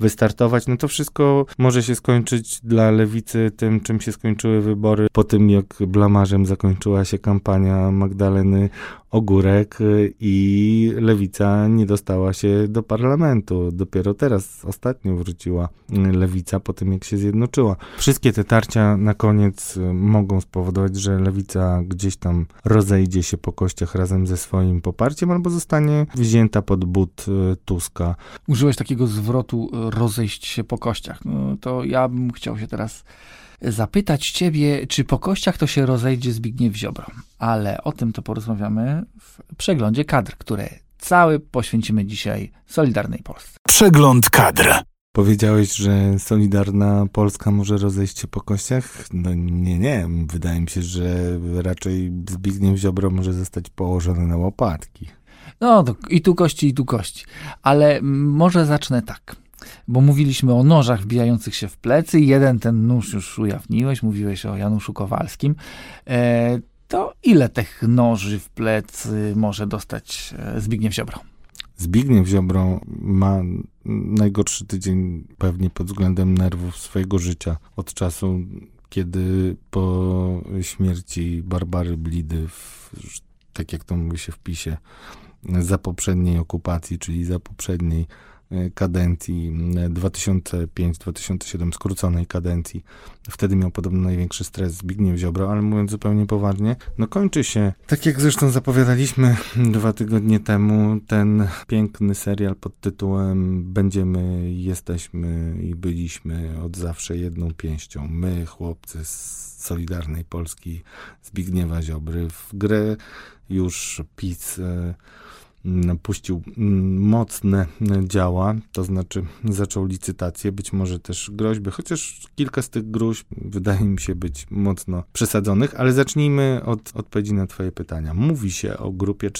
wystartować. No to wszystko może się skończyć dla Lewicy tym, czym się skończyły wybory, po tym jak blamażem zakończyła się kampania Magdaleny Ogórek i Lewica nie dostała się do parlamentu. Dopiero teraz, ostatnio wróciła Lewica po tym, jak się zjednoczyła. Wszystkie te tarcia na koniec mogą spowodować, że Lewica gdzieś tam rozejdzie się po kościach razem ze swoim poparciem albo zostanie wzięta pod but Tuska. Użyłeś takiego zwrotu rozejść się po kościach. No, to ja bym chciał się teraz zapytać ciebie, czy po kościach to się rozejdzie Zbigniew Ziobro. Ale o tym to porozmawiamy w przeglądzie kadr, który cały poświęcimy dzisiaj Solidarnej Polsce. Przegląd kadr. Powiedziałeś, że Solidarna Polska może rozejść się po kościach? No nie. Wydaje mi się, że raczej Zbigniew Ziobro może zostać położony na łopatki. No, to i tu kości, i tu kości. Ale może zacznę tak. bo mówiliśmy o nożach wbijających się w plecy. Jeden ten nóż już ujawniłeś, mówiłeś o Januszu Kowalskim. To ile tych noży w plecy może dostać Zbigniew Ziobro? Zbigniew Ziobro ma najgorszy tydzień pewnie pod względem nerwów swojego życia od czasu, kiedy po śmierci Barbary Blidy, tak jak to mówi się w PiSie, za poprzedniej okupacji, czyli za poprzedniej kadencji 2005-2007, skróconej kadencji. Wtedy miał podobno największy stres Zbigniew Ziobro, ale mówiąc zupełnie poważnie, kończy się, tak jak zresztą zapowiadaliśmy 2 tygodnie temu, ten piękny serial pod tytułem Będziemy, jesteśmy i byliśmy od zawsze jedną pięścią. My, chłopcy z Solidarnej Polski, Zbigniewa Ziobry. W grę już PiS puścił mocne działa, to znaczy zaczął licytację, być może też groźby, chociaż kilka z tych groźb wydaje mi się być mocno przesadzonych, ale zacznijmy od odpowiedzi na twoje pytania. Mówi się o grupie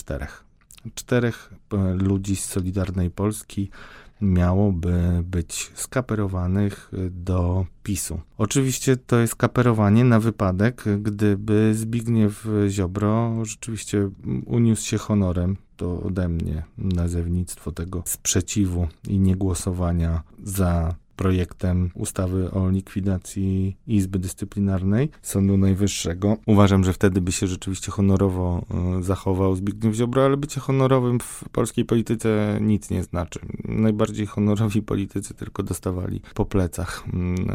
czterech ludzi z Solidarnej Polski, miałoby być skaperowanych do PiS-u. Oczywiście to jest skaperowanie na wypadek, gdyby Zbigniew Ziobro rzeczywiście uniósł się honorem, to ode mnie nazewnictwo tego sprzeciwu i niegłosowania za projektem ustawy o likwidacji Izby Dyscyplinarnej Sądu Najwyższego. Uważam, że wtedy by się rzeczywiście honorowo zachował Zbigniew Ziobro, ale bycie honorowym w polskiej polityce nic nie znaczy. Najbardziej honorowi politycy tylko dostawali po plecach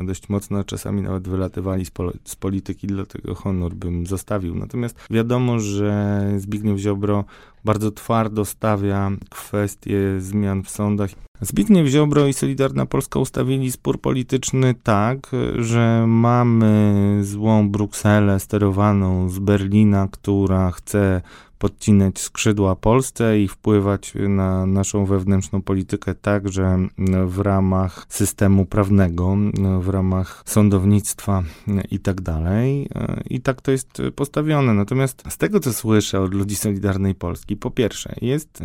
dość mocno, czasami nawet wylatywali z polityki, dlatego honor bym zostawił. Natomiast wiadomo, że Zbigniew Ziobro bardzo twardo stawia kwestie zmian w sądach. Zbigniew Ziobro i Solidarna Polska ustawili spór polityczny tak, że mamy złą Brukselę sterowaną z Berlina, która chce podcinać skrzydła Polsce i wpływać na naszą wewnętrzną politykę także w ramach systemu prawnego, w ramach sądownictwa i tak dalej. I tak to jest postawione. Natomiast z tego, co słyszę od ludzi Solidarnej Polski, po pierwsze, jest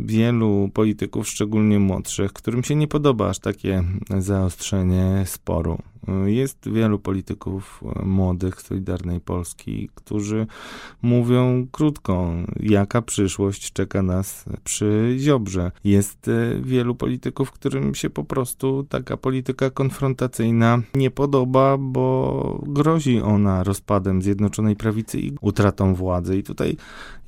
wielu polityków, szczególnie młodszych, którym się nie podoba aż takie zaostrzenie sporu. Jest wielu polityków młodych Solidarnej Polski, którzy mówią krótko, jaka przyszłość czeka nas przy Ziobrze. Jest wielu polityków, którym się po prostu taka polityka konfrontacyjna nie podoba, bo grozi ona rozpadem Zjednoczonej Prawicy i utratą władzy. I tutaj,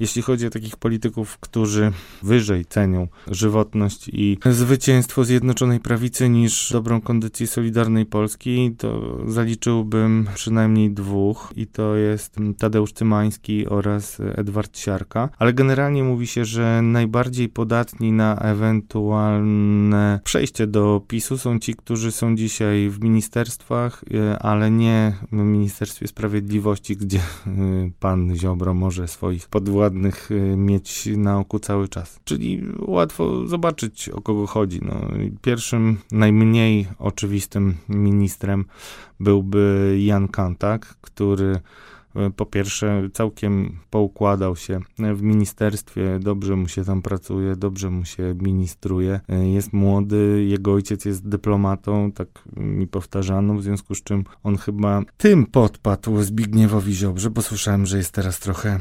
jeśli chodzi o takich polityków, którzy wyżej cenią żywotność i zwycięstwo Zjednoczonej Prawicy niż dobrą kondycję Solidarnej Polski, to zaliczyłbym przynajmniej 2 i to jest Tadeusz Cymański oraz Edward Siarka, ale generalnie mówi się, że najbardziej podatni na ewentualne przejście do PiS-u są ci, którzy są dzisiaj w ministerstwach, ale nie w Ministerstwie Sprawiedliwości, gdzie pan Ziobro może swoich podwładnych mieć na oku cały czas. Czyli łatwo zobaczyć, o kogo chodzi. Pierwszym, najmniej oczywistym ministrem byłby Jan Kantak, który po pierwsze całkiem poukładał się w ministerstwie, dobrze mu się tam pracuje, dobrze mu się ministruje, jest młody, jego ojciec jest dyplomatą, tak mi powtarzano, w związku z czym on chyba tym podpadł Zbigniewowi Ziobrze, bo słyszałem, że jest teraz trochę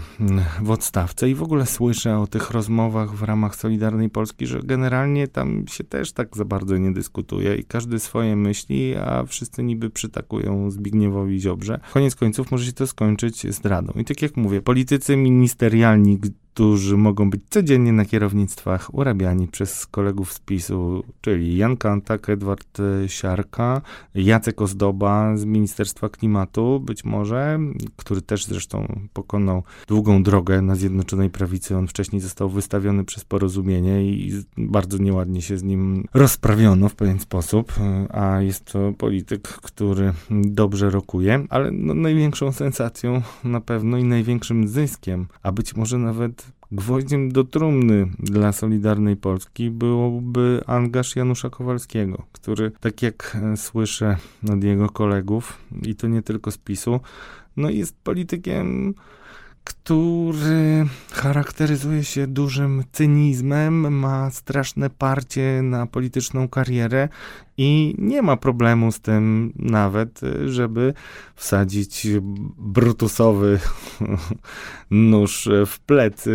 w odstawce i w ogóle słyszę o tych rozmowach w ramach Solidarnej Polski, że generalnie tam się też tak za bardzo nie dyskutuje i każdy swoje myśli, a wszyscy niby przytakują Zbigniewowi Ziobrze. Koniec końców może się to skończyć zdradą. I tak jak mówię, politycy ministerialni, którzy mogą być codziennie na kierownictwach urabiani przez kolegów z PiS-u, czyli Jan Kantak, Edward Siarka, Jacek Ozdoba z Ministerstwa Klimatu, być może, który też zresztą pokonał długą drogę na Zjednoczonej Prawicy. On wcześniej został wystawiony przez Porozumienie i bardzo nieładnie się z nim rozprawiono w pewien sposób, a jest to polityk, który dobrze rokuje, ale największą sensacją na pewno i największym zyskiem, a być może nawet gwoździem do trumny dla Solidarnej Polski byłoby angaż Janusza Kowalskiego, który, tak jak słyszę od jego kolegów, i to nie tylko z PiS-u, jest politykiem który charakteryzuje się dużym cynizmem, ma straszne parcie na polityczną karierę i nie ma problemu z tym nawet, żeby wsadzić brutusowy nóż w plet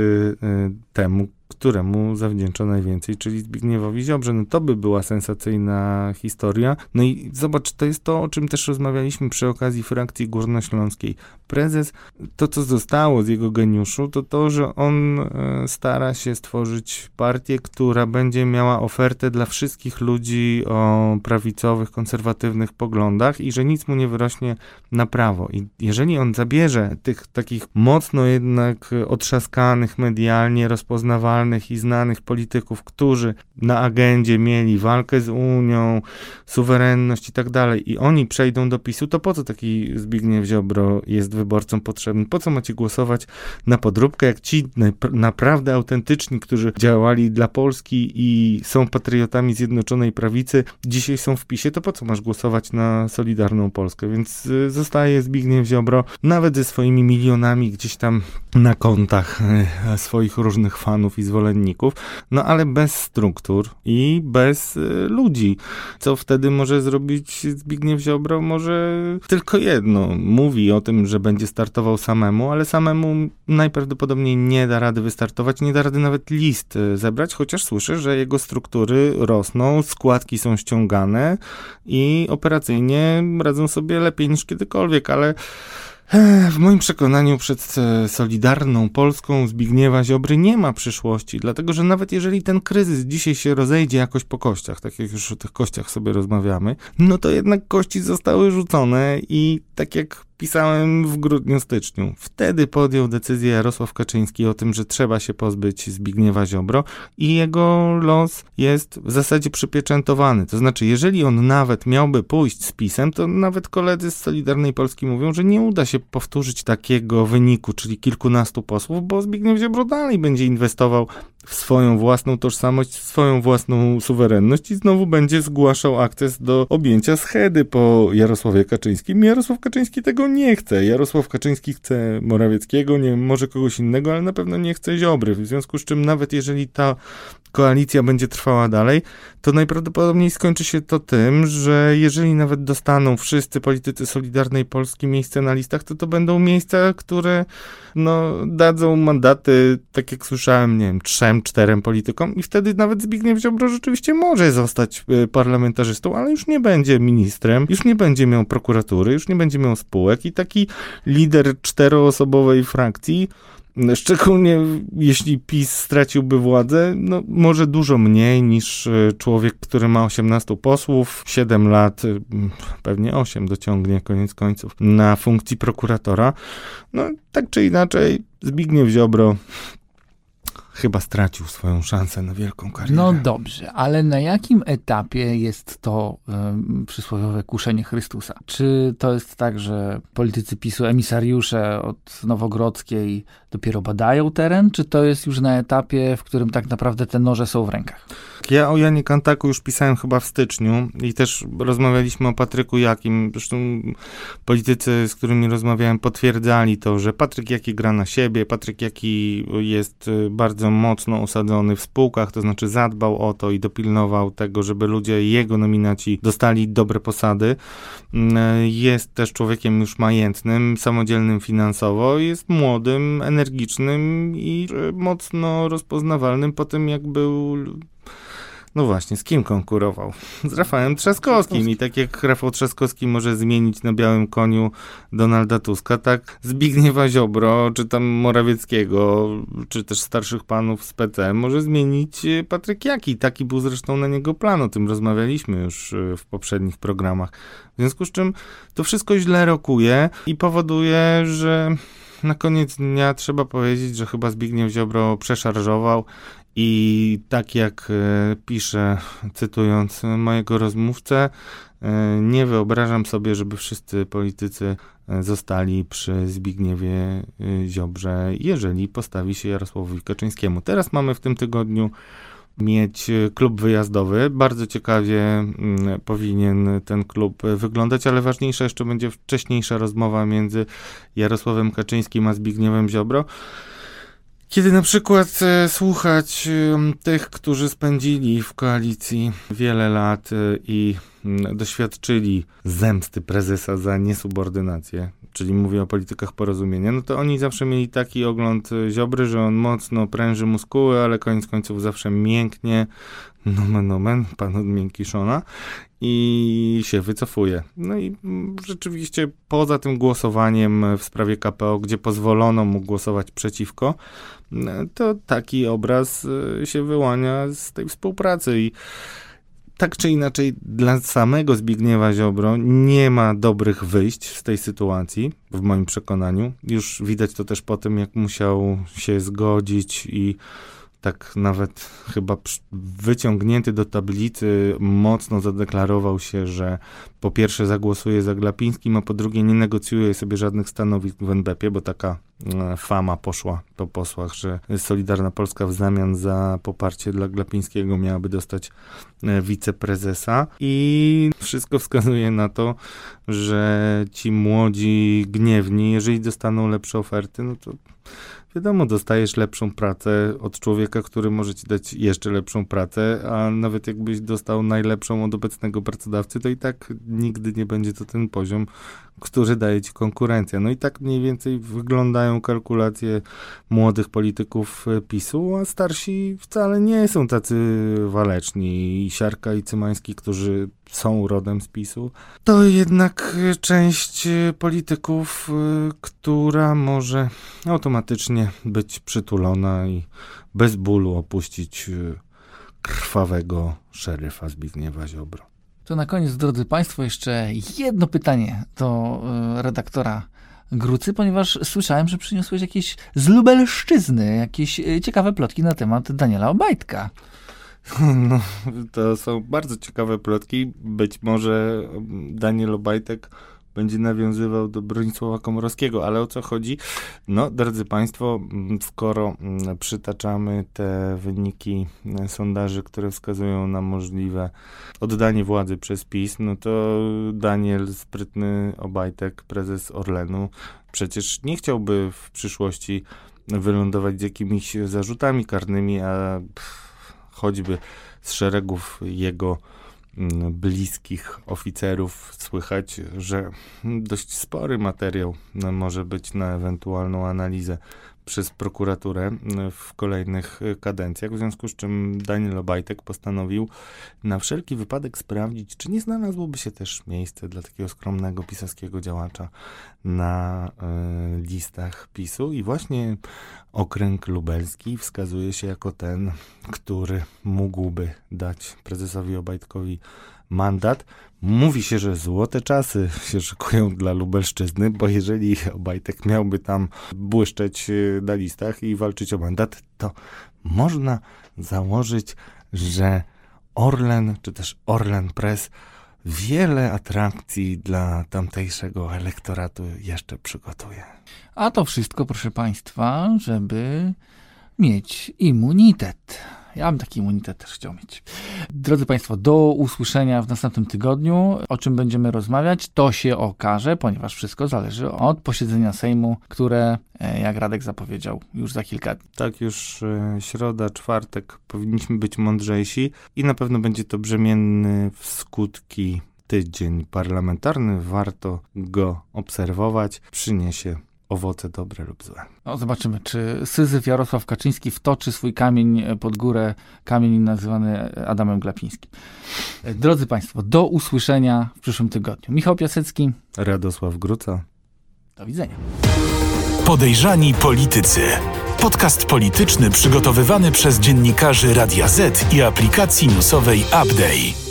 temu, któremu zawdzięcza najwięcej, czyli Zbigniewowi Ziobrze. No to by była sensacyjna historia. No i zobacz, to jest to, o czym też rozmawialiśmy przy okazji frakcji górnośląskiej. Prezes, to co zostało z jego geniuszu, to to, że on stara się stworzyć partię, która będzie miała ofertę dla wszystkich ludzi o prawicowych, konserwatywnych poglądach i że nic mu nie wyrośnie na prawo. I jeżeli on zabierze tych takich mocno jednak otrzaskanych medialnie, rozpoznawalnych i znanych polityków, którzy na agendzie mieli walkę z Unią, suwerenność i tak dalej, i oni przejdą do PiS-u, to po co taki Zbigniew Ziobro jest wyborcom potrzebny? Po co macie głosować na podróbkę, jak ci naprawdę autentyczni, którzy działali dla Polski i są patriotami Zjednoczonej Prawicy, dzisiaj są w PiS-ie, to po co masz głosować na Solidarną Polskę? Więc zostaje Zbigniew Ziobro, nawet ze swoimi milionami gdzieś tam na kontach swoich różnych fanów i zwolenników, no ale bez struktur i bez ludzi. Co wtedy może zrobić Zbigniew Ziobro? Może tylko jedno. Mówi o tym, że będzie startował samemu, ale samemu najprawdopodobniej nie da rady wystartować, nie da rady nawet list zebrać, chociaż słyszę, że jego struktury rosną, składki są ściągane i operacyjnie radzą sobie lepiej niż kiedykolwiek, ale w moim przekonaniu przed Solidarną Polską Zbigniewa Ziobry nie ma przyszłości, dlatego że nawet jeżeli ten kryzys dzisiaj się rozejdzie jakoś po kościach, tak jak już o tych kościach sobie rozmawiamy, no to jednak kości zostały rzucone i tak jak pisałem w grudniu, styczniu. Wtedy podjął decyzję Jarosław Kaczyński o tym, że trzeba się pozbyć Zbigniewa Ziobro i jego los jest w zasadzie przypieczętowany. To znaczy, jeżeli on nawet miałby pójść z PiS-em, to nawet koledzy z Solidarnej Polski mówią, że nie uda się powtórzyć takiego wyniku, czyli kilkunastu posłów, bo Zbigniew Ziobro dalej będzie inwestował w swoją własną tożsamość, w swoją własną suwerenność i znowu będzie zgłaszał akces do objęcia schedy po Jarosławie Kaczyńskim. Jarosław Kaczyński tego nie chce. Jarosław Kaczyński chce Morawieckiego, nie, może kogoś innego, ale na pewno nie chce Ziobry, w związku z czym nawet jeżeli ta koalicja będzie trwała dalej, to najprawdopodobniej skończy się to tym, że jeżeli nawet dostaną wszyscy politycy Solidarnej Polski miejsce na listach, to będą miejsca, które dadzą mandaty, tak jak słyszałem, nie wiem, 3-4 politykom i wtedy nawet Zbigniew Ziobro rzeczywiście może zostać parlamentarzystą, ale już nie będzie ministrem, już nie będzie miał prokuratury, już nie będzie miał spółek i taki lider 4-osobowej frakcji, szczególnie jeśli PiS straciłby władzę, może dużo mniej niż człowiek, który ma 18 posłów, 7 lat, pewnie 8 dociągnie koniec końców, na funkcji prokuratora. Tak czy inaczej, Zbigniew Ziobro chyba stracił swoją szansę na wielką karierę. Dobrze, ale na jakim etapie jest to przysłowiowe kuszenie Chrystusa? Czy to jest tak, że politycy PiS-u, emisariusze od Nowogrodzkiej dopiero badają teren, czy to jest już na etapie, w którym tak naprawdę te noże są w rękach? Ja o Janie Kantaku już pisałem chyba w styczniu i też rozmawialiśmy o Patryku Jakim. Zresztą politycy, z którymi rozmawiałem, potwierdzali to, że Patryk Jaki gra na siebie, Patryk Jaki jest bardzo mocno osadzony w spółkach, to znaczy zadbał o to i dopilnował tego, żeby ludzie, jego nominaci, dostali dobre posady. Jest też człowiekiem już majętnym, samodzielnym finansowo, jest młodym, energicznym i mocno rozpoznawalnym po tym, jak był... z kim konkurował? Z Rafałem Trzaskowskim. I tak jak Rafał Trzaskowski może zmienić na białym koniu Donalda Tuska, tak Zbigniewa Ziobro, czy tam Morawieckiego, czy też starszych panów z PC może zmienić Patryk Jaki. Taki był zresztą na niego plan, o tym rozmawialiśmy już w poprzednich programach. W związku z czym to wszystko źle rokuje i powoduje, że na koniec dnia trzeba powiedzieć, że chyba Zbigniew Ziobro przeszarżował i tak jak piszę, cytując mojego rozmówcę, nie wyobrażam sobie, żeby wszyscy politycy zostali przy Zbigniewie Ziobrze, jeżeli postawi się Jarosławowi Kaczyńskiemu. Teraz mamy w tym tygodniu mieć klub wyjazdowy. Bardzo ciekawie powinien ten klub wyglądać, ale ważniejsza jeszcze będzie wcześniejsza rozmowa między Jarosławem Kaczyńskim a Zbigniewem Ziobro. Kiedy na przykład słuchać tych, którzy spędzili w koalicji wiele lat i doświadczyli zemsty prezesa za niesubordynację, czyli mówię o politykach Porozumienia, no to oni zawsze mieli taki ogląd Ziobry, że on mocno pręży muskuły, ale koniec końców zawsze mięknie, nomen omen, pan od miękiszona, i się wycofuje. No i rzeczywiście poza tym głosowaniem w sprawie KPO, gdzie pozwolono mu głosować przeciwko, to taki obraz się wyłania z tej współpracy i tak czy inaczej dla samego Zbigniewa Ziobro nie ma dobrych wyjść z tej sytuacji, w moim przekonaniu. Już widać to też po tym, jak musiał się zgodzić i tak nawet chyba wyciągnięty do tablicy mocno zadeklarował się, że po pierwsze zagłosuje za Glapińskim, a po drugie nie negocjuje sobie żadnych stanowisk w NBP, bo taka fama poszła po posłach, że Solidarna Polska w zamian za poparcie dla Glapińskiego miałaby dostać wiceprezesa i wszystko wskazuje na to, że ci młodzi gniewni, jeżeli dostaną lepsze oferty, no to wiadomo, dostajesz lepszą pracę od człowieka, który może ci dać jeszcze lepszą pracę, a nawet jakbyś dostał najlepszą od obecnego pracodawcy, to i tak nigdy nie będzie to ten poziom, który daje ci konkurencja. No i tak mniej więcej wyglądają kalkulacje młodych polityków PiS-u, a starsi wcale nie są tacy waleczni. I Siarka, i Cymański, którzy są rodem z PiS-u, to jednak część polityków, która może automatycznie być przytulona i bez bólu opuścić krwawego szeryfa Zbigniewa Ziobro. To na koniec, drodzy Państwo, jeszcze jedno pytanie do redaktora Grucy, ponieważ słyszałem, że przyniosłeś jakieś z Lubelszczyzny, jakieś ciekawe plotki na temat Daniela Obajtka. No, to są bardzo ciekawe plotki. Być może Daniel Obajtek będzie nawiązywał do Bronisława Komorowskiego, ale o co chodzi? No, drodzy Państwo, skoro przytaczamy te wyniki sondaży, które wskazują na możliwe oddanie władzy przez PiS, no to Daniel sprytny Obajtek, prezes Orlenu, przecież nie chciałby w przyszłości wylądować z jakimiś zarzutami karnymi, a choćby z szeregów jego bliskich oficerów słychać, że dość spory materiał może być na ewentualną analizę przez prokuraturę w kolejnych kadencjach, w związku z czym Daniel Obajtek postanowił na wszelki wypadek sprawdzić, czy nie znalazłoby się też miejsce dla takiego skromnego pisowskiego działacza na listach PiS-u i właśnie okręg lubelski wskazuje się jako ten, który mógłby dać prezesowi Obajtkowi mandat. Mówi się, że złote czasy się szykują dla Lubelszczyzny, bo jeżeli Obajtek miałby tam błyszczeć na listach i walczyć o mandat, to można założyć, że Orlen, czy też Orlen Press, wiele atrakcji dla tamtejszego elektoratu jeszcze przygotuje. A to wszystko, proszę Państwa, żeby mieć immunitet. Ja bym taki immunitet też chciał mieć. Drodzy Państwo, do usłyszenia w następnym tygodniu. O czym będziemy rozmawiać, to się okaże, ponieważ wszystko zależy od posiedzenia Sejmu, które, jak Radek zapowiedział, już za kilka dni. Tak, już środa, czwartek powinniśmy być mądrzejsi i na pewno będzie to brzemienny w skutki tydzień parlamentarny. Warto go obserwować. Przyniesie owoce dobre lub złe. No, zobaczymy, czy syzyf Jarosław Kaczyński wtoczy swój kamień pod górę, kamień nazywany Adamem Glapińskim. Drodzy Państwo, do usłyszenia w przyszłym tygodniu. Michał Piasecki. Radosław Gruca. Do widzenia. Podejrzani Politycy. Podcast polityczny przygotowywany przez dziennikarzy Radia Z i aplikacji newsowej Upday.